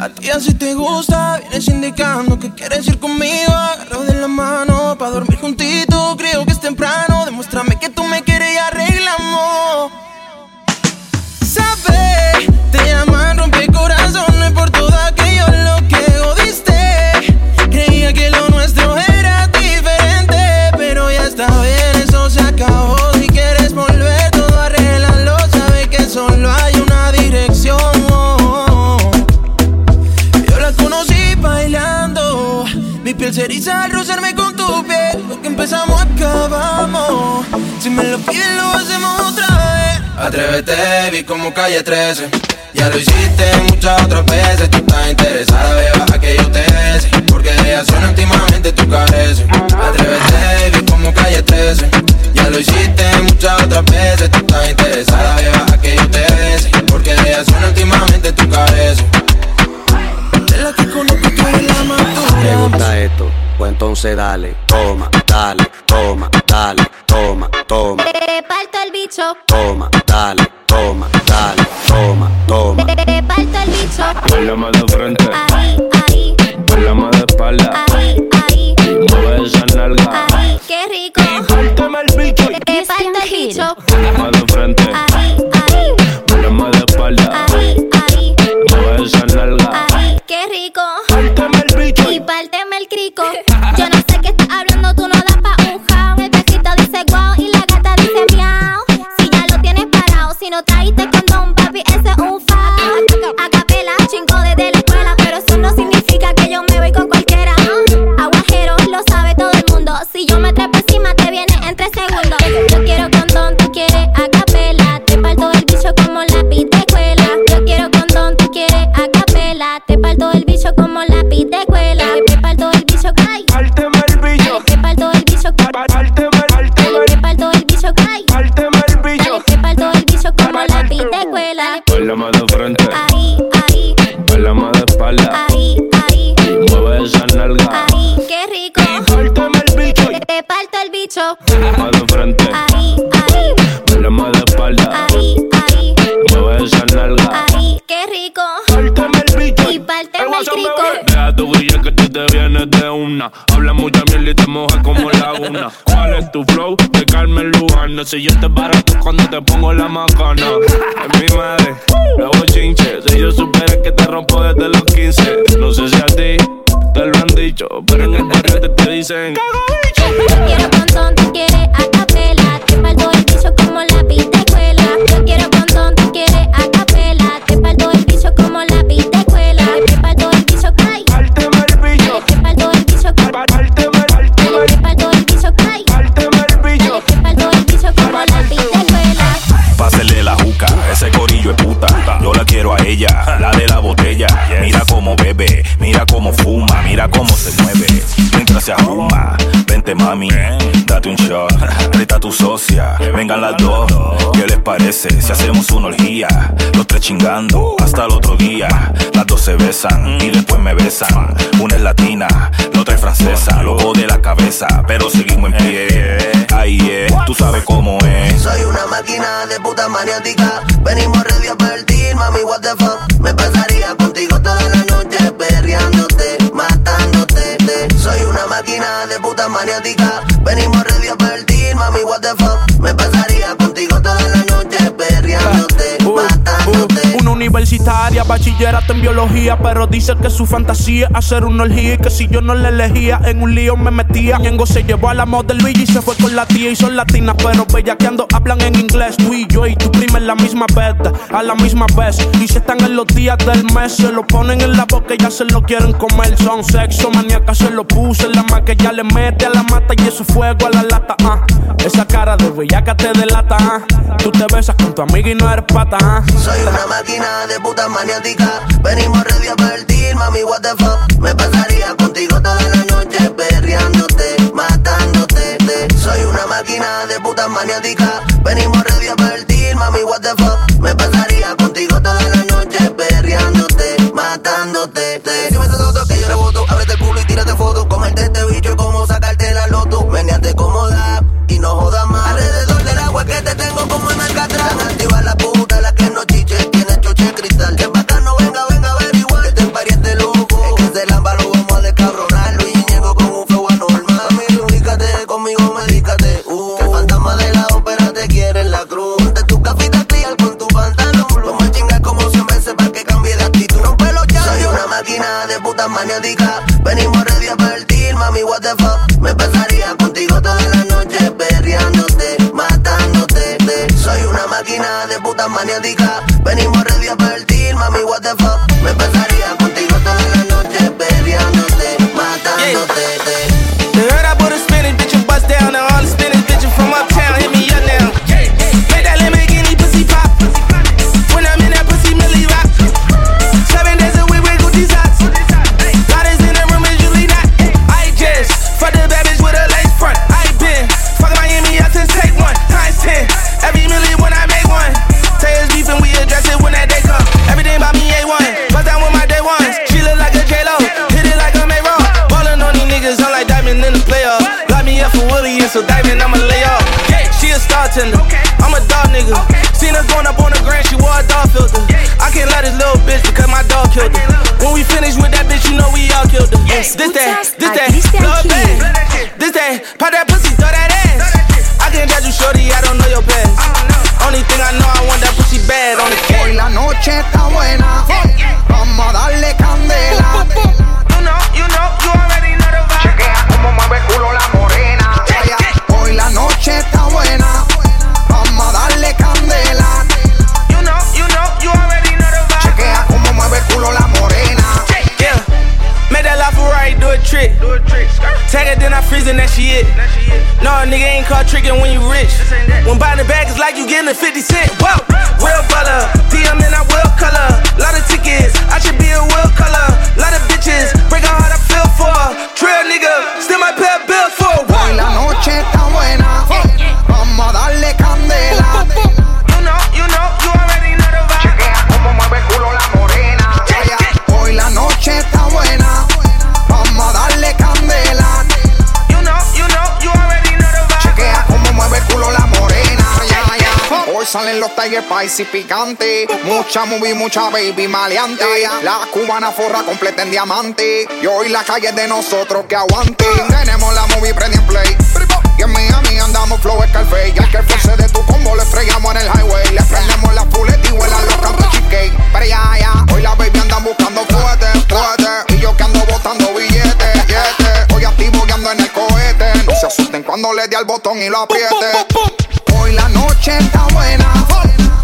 A ti así te gusta, vienes indicando que quieres ir conmigo. Agarrado de la mano pa' dormir juntito, creo que es temprano. Demuéstrame que tú me quieres y arreglamos. Sabes, te llaman rompe corazones por todo aquello lo que jodiste. Creía que lo nuestro era diferente, pero ya está bien, eso se acabó. Si quieres volver, todo arreglalo, sabes que solo hay una dirección. Mi piel se eriza al rozarme con tu piel. Lo que empezamos acabamos, si me lo pides lo hacemos otra vez. Atrévete, vi como calle trece. Ya lo hiciste muchas otras veces. Tú estás interesada, beba, a que yo te bese, porque de acción últimamente tú careces. Atrévete, vi como calle trece. Ya lo hiciste muchas otras veces. Tú estás interesada, beba, a que yo te bese, porque de acción últimamente tú careces. La que conozco, tú eres la madura. ¿Te gusta esto? Pues entonces dale, toma, dale, toma, dale, toma, toma. Te reparto el bicho. Toma, dale, toma, dale, toma, toma. Te reparto el bicho. Ponla más de frente. Ahí, ahí. Ponla más de espalda. Ahí, ahí. Mueve esa nalga. Ahí, qué rico. Pártame el bicho. Te reparto el bicho. Ponla más de frente. Ahí, ahí. Ponla más de espalda. Ahí, ahí. Mueve esa nalga. Qué rico, párteme el bicho y párteme el crico. Yo no sé qué estás hablando, tú no das pa' un jao. El perrito dice guau y la gata dice miau. Si ya lo tienes parado, si no trajiste condón, papi, ese es un foul. A capela, chingo desde la escuela, pero eso no significa que yo me voy con cualquiera. Aguajero, lo sabe todo el mundo, si yo me trepo encima te viene en tres segundos. Yo quiero condón, tú quieres a capela, te parto el bicho como lápiz de escuela. Yo quiero condón, tú quieres a capela, te parto el bicho como lápiz de escuela. Te parto el bicho, ay. Párteme el bicho. Te parto el bicho. Párteme, párteme. Te parto el bicho, ay. Párteme el bicho. Te parto el bicho como lápiz de escuela. Baila más de frente. Ahí, ahí. Baila más de espalda. Ahí, ahí. Mueve bicho. Más de frente. Ahí, ahí. Dale más de espalda. Ahí, ahí. Mueve esa nalga. Ahí, qué rico. Pártame el bicho. Y pártame el crico. Deja tu guilla que tú te vienes de una. Habla mucha mierda y te mojas como la una. ¿Cuál es tu flow? De Carmen Luján. Si yo te barato cuando te pongo la macana. Es mi madre, lo hago chinche. Si yo supiera que te rompo desde los quince. No sé si a ti te lo han dicho, pero en el barrio te, te dicen ¡cago bicho! Yo quiero pontón, tú quieres a capela. Te parto el bicho como la pitecuela. Yo quiero pontón, tú quieres a capela. Te parto el bicho como la pitecuela. Te parto el bicho, cae. Párteme el bicho. Te parto el bicho, cae. Párteme el bicho. Te parto el bicho, cae. Párteme el bicho. Te parto el bicho como la pitecuela. Pásele la juca, ese corillo es puta. Yo la quiero a ella, la de la botella. Mira cómo bebe, mira cómo fuma, mira cómo se mueve mientras se arruma. Vente mami, date un shot, reta tu socia, vengan las dos. ¿Qué les parece si hacemos una orgía? Los tres chingando hasta el otro día. Las dos se besan y después me besan. Una es latina, la otra es francesa. Loco de la cabeza, pero seguimos en pie. Ahí es, tú sabes cómo es. Soy una máquina de puta maniática. Venimos ready a partir, mami, what the fuck. Me pasaría contigo toda la noche perreándote, matándote. Soy una máquina de puta maniática. Venimos ready a partir, mami, what the fuck. Me pasaría contigo toda la noche perreándote, uh, uh, matándote. Una universitaria, bachillerato en biología, pero dice que su fantasía es hacer una orgía y que si yo no le elegía, en un lío me metía. Ñengo se llevó a la model Luigi y se fue con la tía. Y son latinas, pero bellaqueando hablan en inglés. Tú y yo y tu prima en la misma bed, a la misma vez. Y si están en los días del mes, se lo ponen en la boca y ya se lo quieren comer. Son sexo maníaca, se lo puse en la maca, ya le mete a la mata y eso fuego a la lata. Ah. Esa cara de bellaca te delata. Ah. Tú te besas con tu amiga y no eres pata. Ah. Soy una máquina de puta maniática. Venimos ready a partir, mami, what the fuck. Me pasaría contigo toda la noche perreándote, matándote. Soy una máquina de puta maniática. Venimos ready a partir, mami, what the fuck. Me pasaría contigo toda la noche perreándote, matándote. Si me estás roto que yo reboto, ábrete el culo y tírate fotos. Comerte este bicho es como sacarte la loto. Meneate como da y no jodas más. Alrededor del agua que te tengo como en Alcatraz. Activa la puta, la que no chiche, tiene choche de cristal. Que bacano, venga, venga, averiguar. Este es pari este loco, es que se lamba, lo vamos a descabronar. Luis Ñengo con un flow anormal. Mami, ubícate, conmigo medícate. Uh, que el fantasma de la ópera te quiere en la cruz. Ponte tu capita clear con tu pantalón blue. Vamos a chingar como cien veces para que cambie de actitud. No pelo ya. Soy una máquina de puta maniática. Venimos ready a partir, mami, what the fuck. Me pasaría contigo toda la noche perreándote, matándote. Soy una máquina de puta maniática. Venimos ready a partir, mami, what the fuck. Me pasaría contigo toda la noche perreándote, matándote. Yeah. Heard I bought a spinach, bitch, you bust down. Now all the spinach, bitch, you from uptown, hit me up now. Make that Lamborghini pussy pop. When I'm in that pussy, Millie rock. Seven days a week, wiggle these hots. Lotters in the room is usually not. I just fuck the bad bitch with a lace front. I been fuck Miami up since take one. Times ten. Every Millie when I make one. Tails beef and we address it when that day come. Everything about me A one. Bust down with my day ones. She look like a J-Lo. Hit it like a Mayron. Ballin' on these niggas, I'm like Diamond in the playoff. Lock me up for Willie, it's a diamond, I'ma lay off. She a star tender, I'm a dog nigga. Seen her going up on the grand, she wore a dog filter. I can't let this little bitch because my dog killed her. When we finish with that bitch, you know we all killed her. This that, this that, love that, this that, pop that pussy, throw that ass. I can't judge you, shorty, I don't know your past. Only thing I know, I want that pussy bad on the game. Hoy la noche está buena, vamos a darle candela. You know, you know, you already know the vibe. Chequea como mueve el culo la morena. Hoy la noche está buena, vamos a darle candela. You know, you know, you already know the vibe. Chequea como mueve el culo la morena. Yeah, make that La Ferrari do a trick. Tag it, then I freeze and that she it. No, a nigga ain't called tricking when you rich. When buying the bag, it's like you getting a fifty cent. Whoa, real baller, D M and I will color. Lot of tickets, I should be a will color. Lot of bitches, break her heart, I feel for her. Trail nigga, still my pay bills for a while. La noche está buena, vamos a darle candela. You know, you know, you already know the vibe. Chequea como mueve el culo la morena. Hoy la noche está buena, vamos a darle candela. You know, you know, you already know the vibe. salen los Tiger Spicy picantes. Mucha movie, mucha baby maleante. La cubana forra completa en diamante. Y hoy la calle es de nosotros, que aguante. Tenemos la movie prendida en play. Y en Miami andamos flow Scarface. Ya que el force de tu combo le estrellamos en el highway. Le prendemos la puleta y huele a loca de cheesecake. Pero ya, ya, hoy la baby andan buscando fuerte, fuerte. Y yo que ando botando billetes, billetes. Hoy activo y ando en el cohete. No se asusten cuando le dé al botón y lo apriete. Hoy la noche está buena,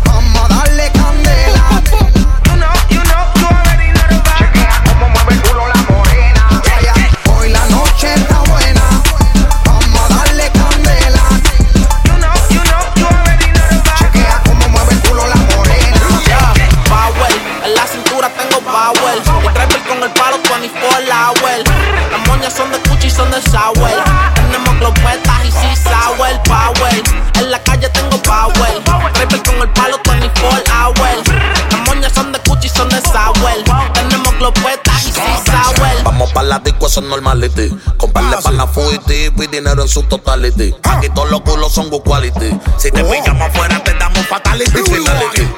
vamos a darle candela. You know, you know, you already know about it. Chequea cómo mueve el culo la morena. Yeah, yeah. Hoy la noche está buena, vamos a darle candela. You know, you know, you already know about it. Chequea cómo mueve el culo la morena. Yeah, yeah. Power, en la cintura tengo power. El driver con el palo veinticuatro hours. Las moñas son de Gucci, son de Sauer. Tenemos globetas y si Sauer power. En la calle tengo power, rapper con el palo veinticuatro hours. Las moñas son de Gucci, son de Sauer. Tenemos globetas y si Sauer. Vamos pa' la disco, eso es normality. Con par de panas fugitivas y dinero en su totality. Aquí todos los culos son good quality. Si te pillamos afuera te damos fatality.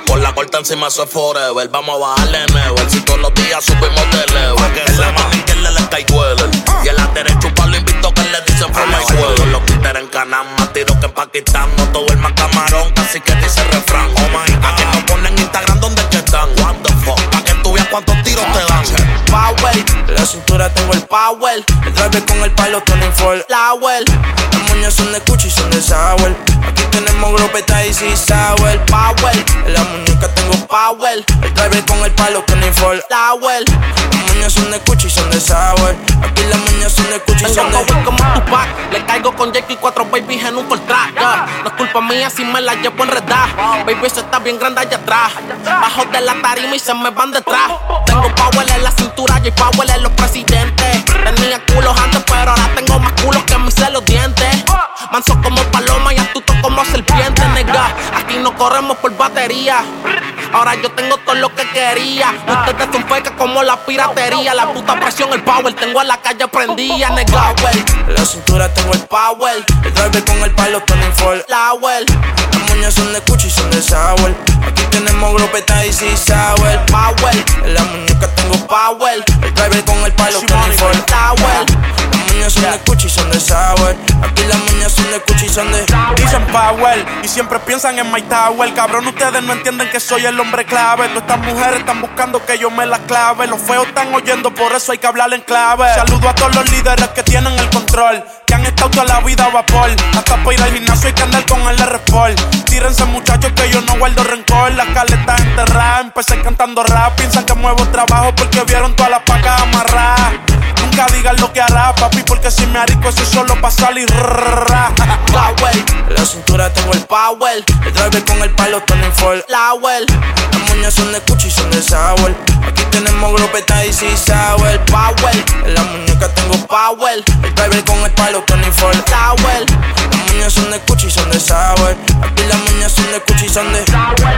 Con la corta encima eso es forever. Vamos a bajarle never. Si todos los días subimos de level. Que es la mami que le da Skyweller. Y el lateral chuparlo invito que le dicen from my world. Los quitar en Canam, más tiro que en Pakistán. No todo el más camarón, casi que dice el refrán. Oh my God. A que no ponen Instagram donde es que están. What the fuck, pa' que tú veas cuántos tiros te dan. Power, la cintura tengo el power. El driver con el palo veinticuatro hours. Las moñas son de Gucci, son de Sauer. Aquí tenemos glopeta y si Sauer. Power, en la muñeca tengo power. El driver con el palo veinticuatro hours. Las moñas son de Gucci, son de Sauer. Aquí las moñas son de Gucci, son de Sauer. Como Tupac, le caigo con Jake y cuatro babies en un coltrack. Yeah. No es culpa mía si me la llevo enredada. Baby, eso está bien grande allá atrás. Bajo de la tarima y se me van detrás. Tengo power en la cintura, Jay Powell en los presidentes. Tenía culos antes, pero ahora tengo más culos que mis celos dientes. Manso como paloma y astuto como serpiente, nega. Aquí no corremos por batería. Ahora yo tengo todo lo que quería. Ustedes son fecas como la piratería. La puta presión, el power, tengo a la calle prendida, nega. En la cintura tengo el power. El driver con el palo veinticuatro hours. Las moñas son de Gucci, son de Sauer. Aquí tenemos glopeta y si Sauer. Power, en la muñeca tengo power. El driver con el palo veinticuatro hours. Las moñas son de Gucci, son de Sauer. Aquí las moñas son de Gucci, son de dicen power y siempre piensan en my tower. Cabrón, ustedes no entienden que soy el hombre clave. Todas estas mujeres están buscando que yo me las clave. Los feos están oyendo, por eso hay que hablar en clave. Saludo a todos los líderes que tienen el control, que han estado toda la vida a vapor. Hasta para ir al gimnasio hay que andar con el R-Sport. Tírense muchachos que yo no guardo rencor. La caleta enterrada, empecé cantando rap. Piensan que muevo trabajo porque vieron todas las pacas amarradas. Nunca digan lo que hará, papi, porque si me arico eso es solo pa' salir. Power, en la cintura tengo el power. El driver con el palo veinticuatro hours. Las moñas son de Gucci, son de Sauer. Aquí tenemos glopeta y si Sauer. Power, en la muñeca tengo power. El driver con el palo veinticuatro hours. Las moñas son de Gucci, son de Sauer. Aquí las moñas son de Gucci, son de Sauer.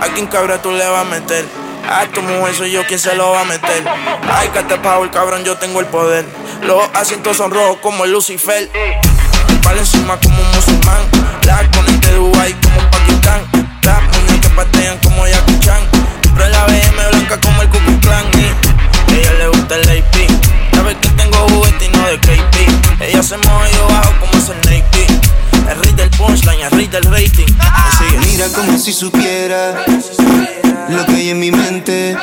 ¿A quién cabra tú le vas a meter? A tu mujer soy yo quien se lo va a meter. Ay, que te pago el cabrón, yo tengo el poder. Los asientos son rojos como el Lucifer. El palo encima como un musulmán. La conecte de Dubai como un Pakistán. Las moñas que patean como Jackie Chan. Pero la B M blanca como el Ku Klux Klan. Y ella le gusta el A P. Sabe que tengo juguete y no de K P. Ella se mueve y yo bajo como es el Nike. El rey del punchline, el rey del rating. Mira como si supiera lo que hay en mi mente.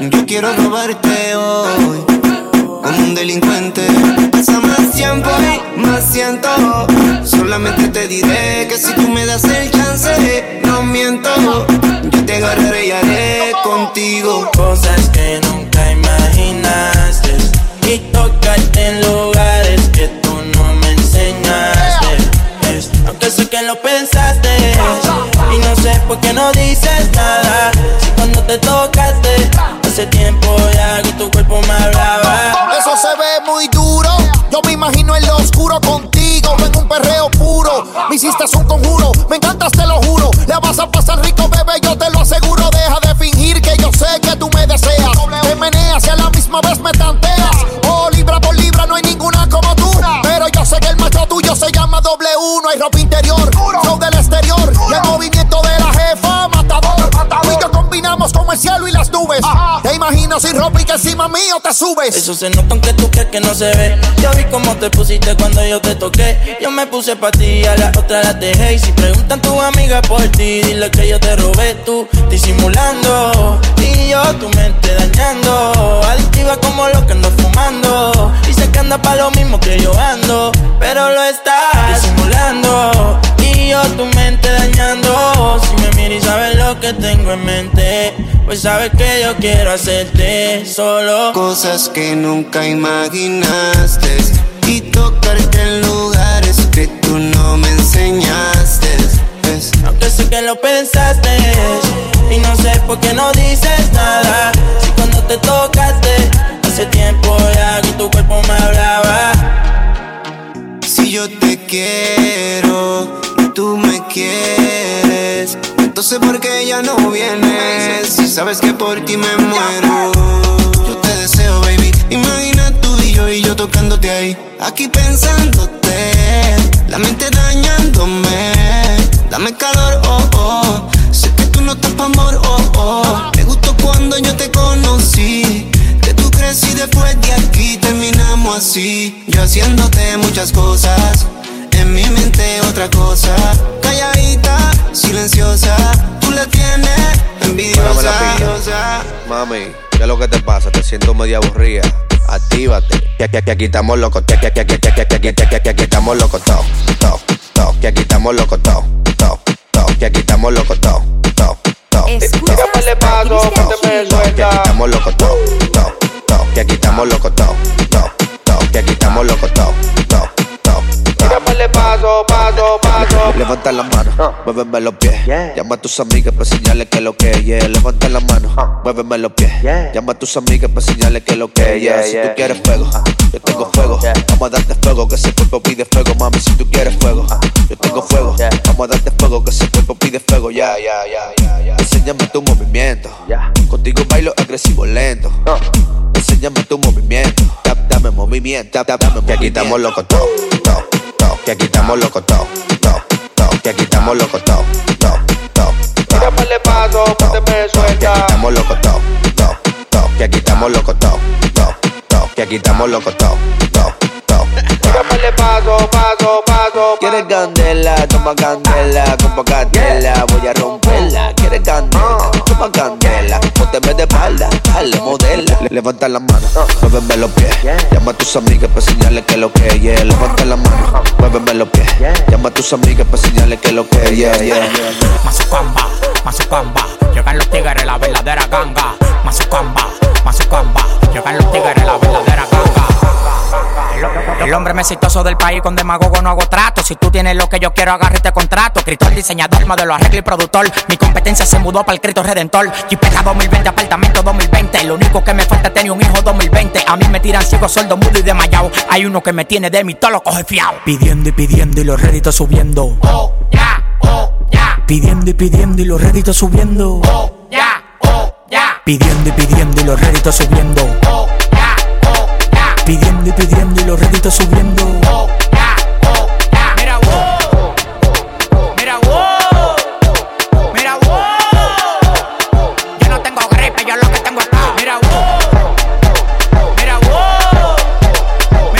Yo quiero robarte hoy como un delincuente. Pasa más tiempo y más siento. Solamente te diré que si tú me das el chance, no miento. Yo te agarraré y haré contigo cosas que nunca imaginaste. Y tocarte en lugares que tú no me enseñaste. Aunque sé que lo pensaste y no sé por qué no dices nada. Si cuando te tocaste hace tiempo ya que tu cuerpo me hablaba. Eso se ve muy duro. Yo me imagino en lo oscuro contigo en un perreo puro. Me hiciste un conjuro, me encantas te lo juro. La vas a pasar rico, bebé, yo te lo aseguro. Deja de fingir que yo sé que tú me deseas. Te meneas y a la misma vez me tanteas. Oh, libra por libra no hay ninguna como tú. Pero yo sé que el macho tuyo se llama doble u. No hay ropa interior, flow del exterior, y el movimiento de y las nubes. Ajá. Te imaginas sin ropa y que encima mío te subes. Eso se nota aunque tú crees que no se ve. Ya vi cómo te pusiste cuando yo te toqué. Yo me puse pa' ti, a la otra la dejé. Y si preguntan tus amigas por ti, dile que yo te robé. Tú disimulando y yo tu mente dañando. Adictiva como lo que ando fumando. Dice que anda pa' lo mismo que yo ando, pero lo estás disimulando y yo tu mente dañando. Si me miras y sabes lo que tengo en mente, pues sabes que yo quiero hacerte solo cosas que nunca imaginaste y tocarte en lugares que tú no me enseñaste. Es. Aunque sé que lo pensaste y no sé por qué no dices nada. Si cuando te tocaste hace tiempo ya que tu cuerpo me hablaba. Si yo te quiero y tú me quieres, entonces ¿por qué ya no vienes? Si sabes que por ti me muero. Yo te deseo, baby. Imagina tú y yo y yo tocándote ahí. Aquí pensándote, la mente dañándome. Dame calor, oh, oh. Sé que tú no estás pa' amor, oh, oh. Me gustó cuando yo te conocí. Y después de aquí terminamos así. Yo haciéndote muchas cosas, en mi mente otra cosa. Calladita, silenciosa, tú la tienes envidiosa. Mami, ¿qué es lo que te pasa? Te siento media aburrida. Actívate. Que aquí, aquí, aquí estamos locos. Que aquí, aquí, aquí, aquí, aquí, aquí, aquí, aquí estamos locos. To, to, to. Que aquí estamos locos. To, to, to. Que aquí estamos locos. To, to, to. Dígame le pago, ponte me suelta. Que aquí estamos locos. To, to. Que aquí estamos locos, to, to, to. Que aquí estamos locos, to, to, to. Tíramele paso, paso, paso. Levanta la mano, uh. muéveme los pies. Yeah. Llama a tus amigas para enseñarles que lo que yeah. Levanta la mano, uh. muéveme los pies. Yeah. Llama a tus amigas para enseñarles que lo que yeah. Yeah. Si yeah. tú quieres fuego, uh. yo tengo uh. fuego. Yeah. Vamos a darte fuego, que ese cuerpo pide fuego, mami. Si tú quieres fuego, uh. yo tengo uh. fuego. Yeah. Vamos a darte fuego, que ese cuerpo pide fuego. Ya, ya, ya. Enséñame tu movimiento. Yeah. Contigo bailo agresivo, lento. Uh. Enséñame tu movimiento, dame movimiento, dame. Que aquí estamos locos, to, to, to. Que aquí estamos locos, to, to, to. Que aquí estamos locos, to, to, to. Tíramele paso, ponte me suelta. Que aquí estamos locos, to, to, to. Que aquí estamos locos, to, to, to. Que aquí estamos locos, to, to, to. Tíramele paso, paso, paso. Quieres candela, toma candela, compra candela, voy a romperla. Quieres candela, toma candela, pónteme de espalda. Le modela, levanta la mano, uh. muéveme los pies. Yeah. Llama a tus amigas para enseñarles que lo que yeah. Levanta la mano, uh. muéveme los pies. Yeah. Llama a tus amigas para enseñarles que lo que yeah, yeah, yeah. Mazucamba, mazucamba, llegan los tigres, la verdadera ganga. Mazucamba, mazucamba, llegan los tigres, la verdadera ganga. El hombre exitoso del país, con demagogo no hago trato. Si tú tienes lo que yo quiero, agarra este contrato. Escritor, diseñador, modelo, arreglo y productor. Mi competencia se mudó para el Cristo Redentor. Jipeta dos mil veinte, apartamento dos mil veinte. Lo único que me falta es tener un hijo dos mil veinte. A mí me tiran ciego, sordo, mudo y desmayado. Hay uno que me tiene de mí, todo lo coge fiao. Pidiendo y pidiendo y los réditos subiendo. Oh, ya, yeah, oh, ya yeah. Pidiendo y pidiendo y los réditos subiendo. Oh, ya, yeah, oh, ya yeah. Pidiendo y pidiendo y los réditos subiendo. Oh, ya, yeah, oh, ya yeah. Pidiendo y pidiendo y los réditos subiendo. Oh, ya, yeah, oh, ya yeah. Mira, wow, mira, wow, mira, wow. Yo no tengo gripe, yo lo que tengo es. Mira, wow, mira, wow,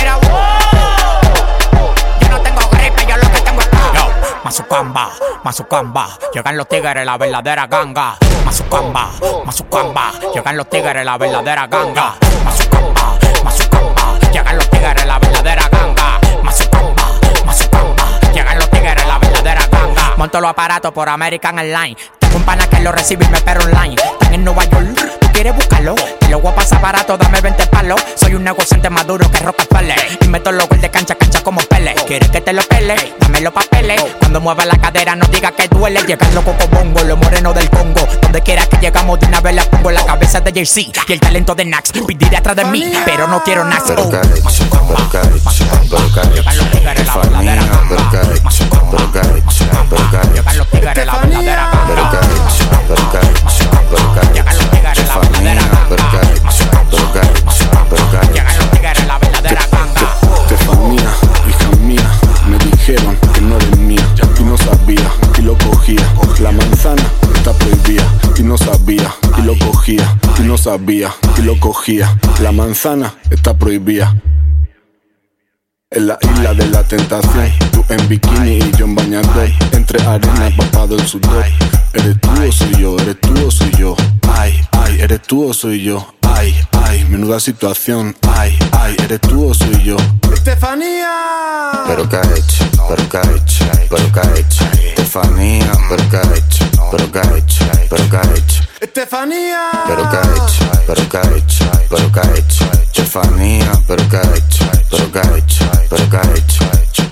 mira, wow. Yo no tengo gripe, yo lo que tengo es yo. Mazucamba, mazucamba, llegan los tigres, la verdadera ganga. Mazucamba, mazucamba, llegan los tigres, la verdadera ganga. Mazucamba, mazucamba, llegan los tigres, la verdadera ganga. Mazucamba, mazucamba, llegan los tigres, la verdadera ganga. Monto los aparatos por American Airlines. Tengo un pana que lo recibe y me espera online. Están en Nueva York. ¿Quieres buscarlo? Te lo voy a pasar barato, dame veinte palos. Soy un negociante maduro que roca pele. Y meto los goles de cancha a cancha como Pele. ¿Quieres que te lo pele? Dame los papeles. Cuando mueva la cadera no digas que duele. Llegan los cocobongos, los morenos del Congo. Donde quiera que llegamos de una vez la pongo. La cabeza de Jay-Z y el talento de Nax. Pidiré atrás de mí, pero no quiero Nax. Pero Calle, pero Calle, pero Calle. Es familia, pero Calle, pero Calle, pero Calle. Llegan los tigres, la verdadera ganga. Pero Calle, pero Calle, pero Calle. Llegan los tigres, la verdadera ganga. Verdadera ganga, pero Calle, pero Calle. Llegan los tigres, la verdadera ganga. Te familia, hija mía, me dijeron que no eres mía. Y no sabía, y lo cogía. La manzana está prohibida. Y no sabía, y lo cogía. y no sabía, y lo cogía. La manzana está prohibida. En la isla de la tentación, tú en bikini y yo en bañador, entre arena empapado el sudor. Eres tú o soy yo, eres tú o soy yo. Ay, ay, eres tú o soy yo. Ay, ay, menuda situación. Ay, ay, eres tú o soy yo. Estefanía. Pero qué ha hecho, pero qué ha hecho, pero qué ha hecho. Estefanía, pero qué ha hecho, pero qué ha hecho, pero qué ha hecho. Estefanía. Pero qué ha hecho, pero qué ha hecho, pero qué ha hecho. Estefanía, pero qué ha hecho, pero qué ha hecho, pero qué ha hecho.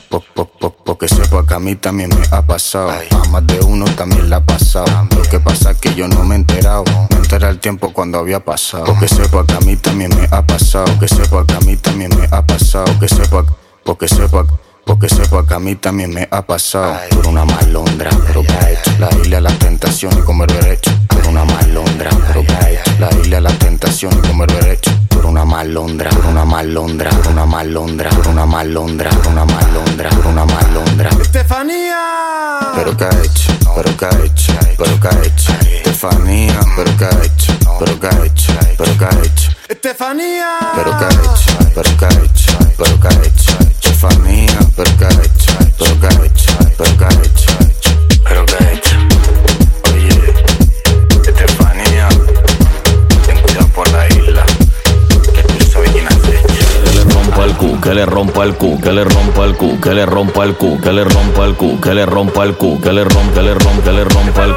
Po, po, po, porque sepa que a mí también me ha pasado. A más de uno también la ha pasado. Lo que pasa es que yo no me he enterado. Me enteré el tiempo cuando había pasado. Porque sepa que a mí también me ha pasado. Que sepa que a mí también me ha pasado. Que sepa, porque sepa, porque sepa que a mí también me ha pasado. Por una malondra, pero que ha hecho. La isla de la tentación y comer derecho. Por una malondra, pero que ha hecho. La isla de la tentación y comer derecho. Por una malondra, por una malondra, por una malondra, por una malondra, por una malondra, por una malondra. Estefanía. Pero qué ha hecho, pero qué ha hecho, pero qué ha hecho. Estefanía, pero qué ha hecho, pero qué ha hecho, pero qué ha hecho. Estefanía. Pero qué ha hecho, pero qué ha hecho, pero qué ha hecho. Estefanía, pero qué ha hecho, pero qué ha hecho, pero qué ha hecho, pero qué ha hecho. Oye, Estefanía, ten cuidado por la isla. El cu, que le rompa el cu, que le rompa el cu, que le rompa el cu, que le rompa el cu, que le rompa el cu, que le rompa, que le rompa, que le rompa el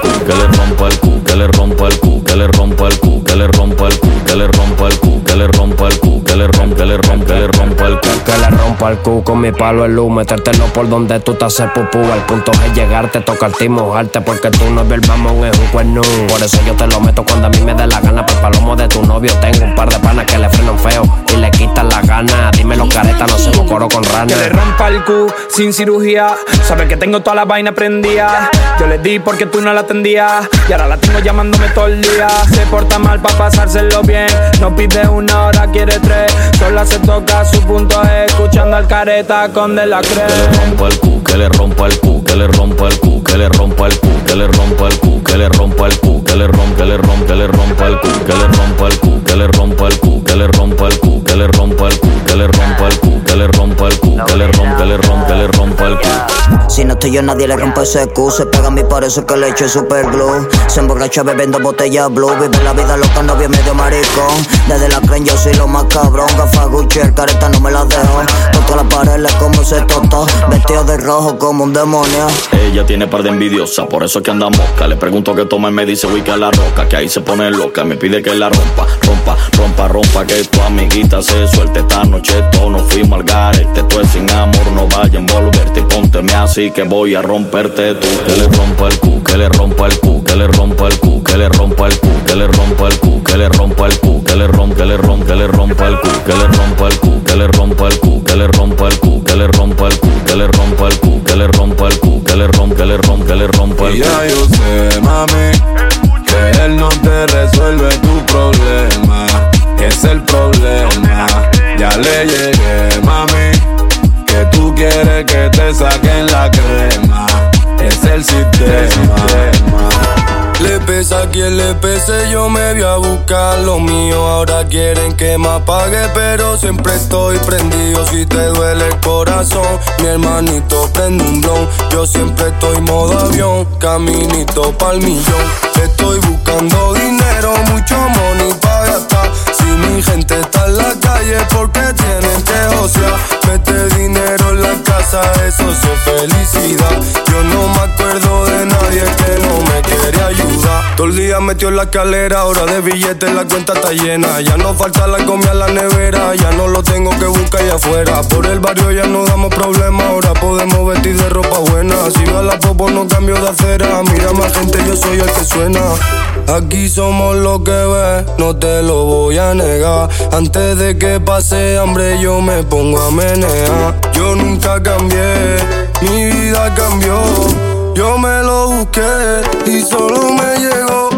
cu, que le rompa el cu, que le rompa el cu, que le rompa el cu, que le rompa el cu, que le rompa el cu, que le rompa el cu, que le rompa, que le rompa, que le rompa el cu, que le rompa el cu con mi palo el luz, metértelo por donde tú te haces pupú, al punto es llegarte, tocarte y mojarte, porque tú no ves el mamón es un cuerno, por eso yo te lo meto cuando a mí me dé la gana, por palomo de tu novio tengo un par de panas que le frenan feo y le quitan la gana, dime los caretas, no se coro con rana. Que le rompa el cu, sin cirugía. Sabe que tengo toda la vaina prendida. Yo les di porque tú no la atendías y ahora la tengo llamándome todo el día. Se porta mal pa' pasárselo bien. No pide una hora, quiere tres. Sola se toca su punto E, escuchando al careta con de la crema. Que le rompa el cu, que le rompa el cu, que le rompa el cu, que le rompa el cu, que le rompa el cu, que le rompa el cu, que le rompa, que le rompa, que le rompa el cu, que le rompa el cu, que le rompa el cu, que le rompa el cu, que le rompa el cu, que le rompa el cu, que le rompa el cu, que le rompa, que le rompa, que le rompa el cu. Si no estoy yo nadie le rompe ese cu, se pega a mí por eso que le echo super glue. Se emborracha bebiendo botella blue, vive la vida loca, no bien medio maricón. Desde la creen yo soy lo más cabrón, gafas Gucci, el careta no me la dejo. Toco la pared, le como se totó, vestido de rojo como un demonio. Ella tiene par de envidiosa, por eso es que anda mosca. Le pregunto que toma y me dice, uy, que a la roca, que ahí se pone loca, me pide que la rompa, rompa, rompa, rompa, que tu amiguita se suelte esta noche. Todos nos fuimos al garete, tú es sin amor, no vayas a envolverte y pónteme así que voy a romperte tú. Que le rompa el cu, que le rompa el cu, que le rompa el cu, que le rompa el cu, que le rompa el cu, que le rompa el cu, que le rompa, que le rompa, que le rompa el cu, que le rompa el cu, que le rompa el cu, que le rompa el cu, que le rompa el cu, que le rompa el cu, que le rompa el cu, que le rompa, que le rompa, que le rompa el cu. Ya yo sé, mami, que él no te resuelve tu problema, que es el problema. Ya le llegué, mami, que tú quieres que te saquen la crema, es el sistema. Le pesa a quien le pese, yo me voy a buscar lo mío. Ahora quieren que me apague, pero siempre estoy prendido. Si te duele el corazón, mi hermanito prende un blon. Yo siempre estoy modo avión, caminito pa'l millón. Estoy buscando dinero, mucho money pa' gastar. Si mi gente está en la calle porque tienen que josear. Mete dinero en la casa, eso sí es felicidad. Yo no me acuerdo de nadie que no me quiere ayudar. Todo el día metió en la escalera, ahora de billetes la cuenta está llena. Ya no falta la comida en la nevera, ya no lo tengo que buscar allá afuera. Por el barrio ya no damos problemas, ahora podemos vestir de ropa buena. Si va la popo no cambio de acera, mira más gente, yo soy el que suena. Aquí somos lo que ves, no te lo voy a negar. Antes de que pase hambre yo me pongo a menear. Yo nunca cambié, mi vida cambió. Yo me lo busqué y solo me llegó.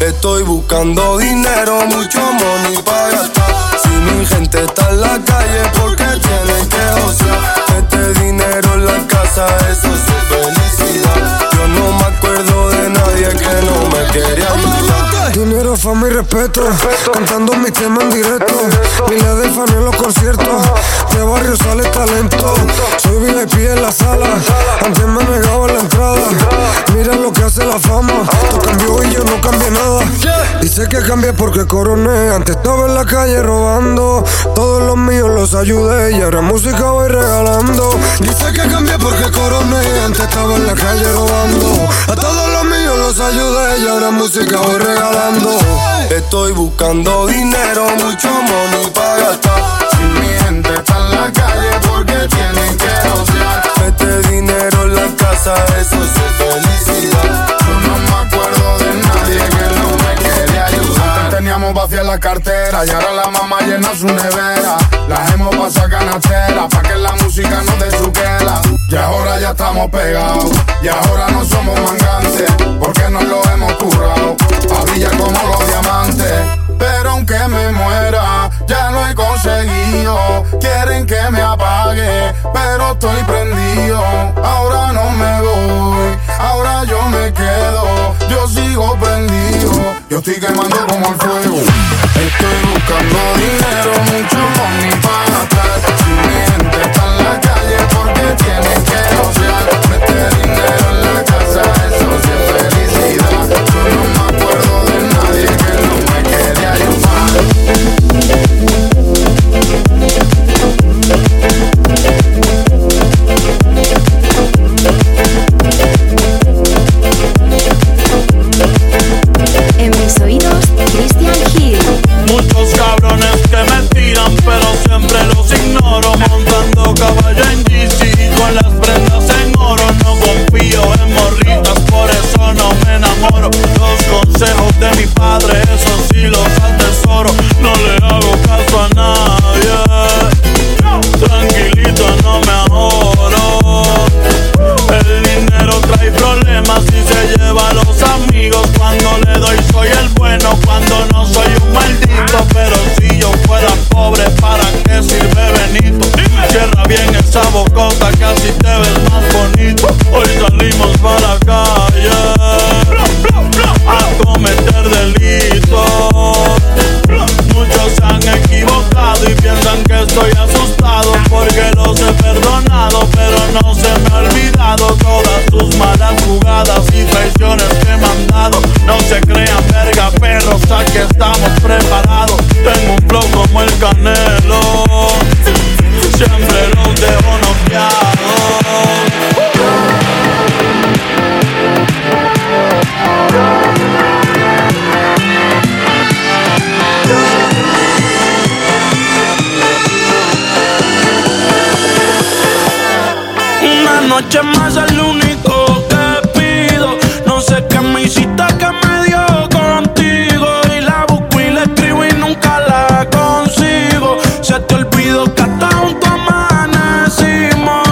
Estoy buscando dinero, mucho money pa' gastar. Si mi gente está en la calle porque tienen que josear. Este dinero en la casa, eso es su felicidad. Yo no me acuerdo de nadie que no me quería ayudar. Dinero fama y respeto, respeto. Cantando mis temas en directo, miles de fans en los conciertos. Uh-huh. De barrio sale talento, soy V I P en la sala. Antes me negaba la entrada, mira lo que hace la fama. Tú cambió y yo no cambié nada. Dice que cambié porque coroné, antes estaba en la calle robando. Todos los míos los ayudé y ahora música voy regalando. Dice que cambié porque coroné, antes estaba en la calle robando. A todos los míos los ayudé y ahora música voy regalando. Estoy buscando dinero, mucho money para gastar. Mi gente está en la calle porque tienen que odiar. Este dinero en la casa, eso es su felicidad. Yo no me acuerdo de nadie que no me quería ayudar. Teníamos vacía la cartera y ahora la mamá llena su nevera. Las hemos pasado canastera pa' que la música no dé chuquela. Y ahora ya estamos pegados, y ahora no somos mangantes, porque nos lo hemos currado, a brillar como los diamantes. Pero aunque me muera, ya lo he conseguido. Quieren que me apague, pero estoy prendido. Ahora no me voy, ahora yo me quedo. Yo sigo prendido, yo estoy quemando como el fuego. Estoy buscando dinero, mucho money para gastar. Si mi gente está en la calle porque tiene que ociar. Meter dinero en la casa, eso sí es felicidad. Yo no me acuerdo de nadie que no me quería ayudar. En mis oídos, Cristian Gil. Muchos cabrones que me tiran, pero siempre los ignoro. Montando caballo en Jay-Z con las prendas en oro. No confío en morritas, por eso no me enamoro. Los consejos de mi padre, eso sí los atesoro. No le hago caso a nadie, tranquilito no me ahorro. El dinero trae problemas y se lleva a los amigos. Cuando le doy soy el bueno, cuando no soy un maldito. Pero si yo fuera pobre, ¿para qué sirve Benito? Cierra bien esa bocota que así te ves más bonito. Hoy salimos para la calle a cometer delitos. Muchos se han equivocado y piensan que estoy asustado, porque los he perdonado, pero no se me ha olvidado todas sus malas jugadas y traiciones que me han dado. No se crean verga perros, aquí estamos preparados. Tengo un flow como el Canelo, siempre los dejo noqueados. Noche más es lo único que pido. No sé qué me hiciste que me dio contigo. Y la busco y la escribo y nunca la consigo. Se te olvidó que hasta juntos amanecimos.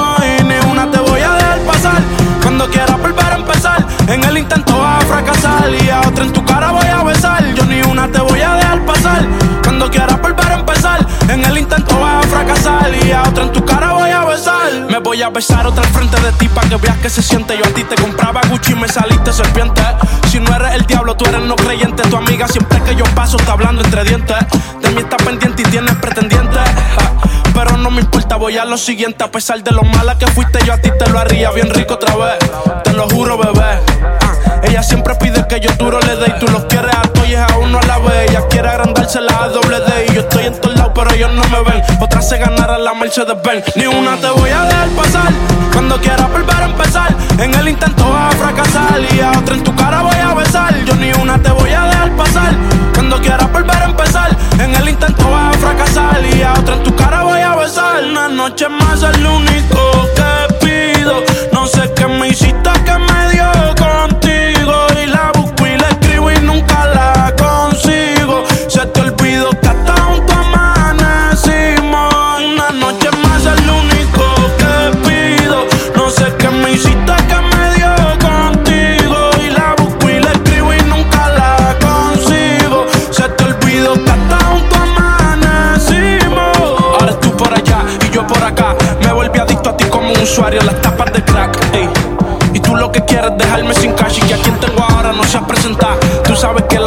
Y ni una te voy a dejar pasar. Cuando quieras volver a empezar, en el intento vas a fracasar. Y a otra en tu cara voy a besar. Yo ni una te voy a dejar pasar. Cuando quieras volver a empezar, en el intento vas a fracasar. Y a otra en tu cara voy a besar. Me voy a besar otra al frente de ti pa' que veas que se siente. Yo a ti te compraba Gucci y me saliste serpiente. Si no eres el diablo, tú eres no creyente. Tu amiga siempre que yo paso está hablando entre dientes. De mí está pendiente y tienes pretendiente. Pero no me importa, voy a lo siguiente. A pesar de lo mala que fuiste, yo a ti te lo haría bien rico otra vez. Te lo juro, bebé. Ella siempre pide que yo duro le dé. Y tú los quieres a todos y a uno a la vez. Ella quiere agrandársela a doble D. Y yo estoy en todos lados, pero ellos no me ven. Otras se ganarán la Mercedes-Benz. Ni una te voy a dejar pasar. Cuando quieras volver a empezar, en el intento vas a fracasar. Y a otra en tu cara voy a besar. Yo ni una te voy a dejar pasar. Cuando quieras volver a empezar, en el intento vas a fracasar. Y a otra en tu cara voy a besar. Una noche más es lo único que pido. No sé qué me hiciste que me dio contigo. Y la busco y la escribo y nunca la consigo. Se te olvidó que hasta juntos amanecimos. Una noche más es lo único que pido. No sé qué me hiciste que me dio contigo.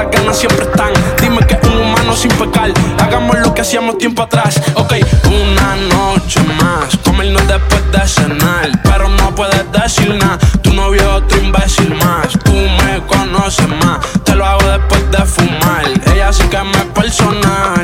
las ganas siempre están. Dime que un humano sin pecar, hagamos lo que hacíamos tiempo atrás. Ok, una noche más, comernos después de cenar. Pero no puedes decir nada, tu novio es otro imbécil más. Tú me conoces más, te lo hago después de fumar. Ella sí que me es personal.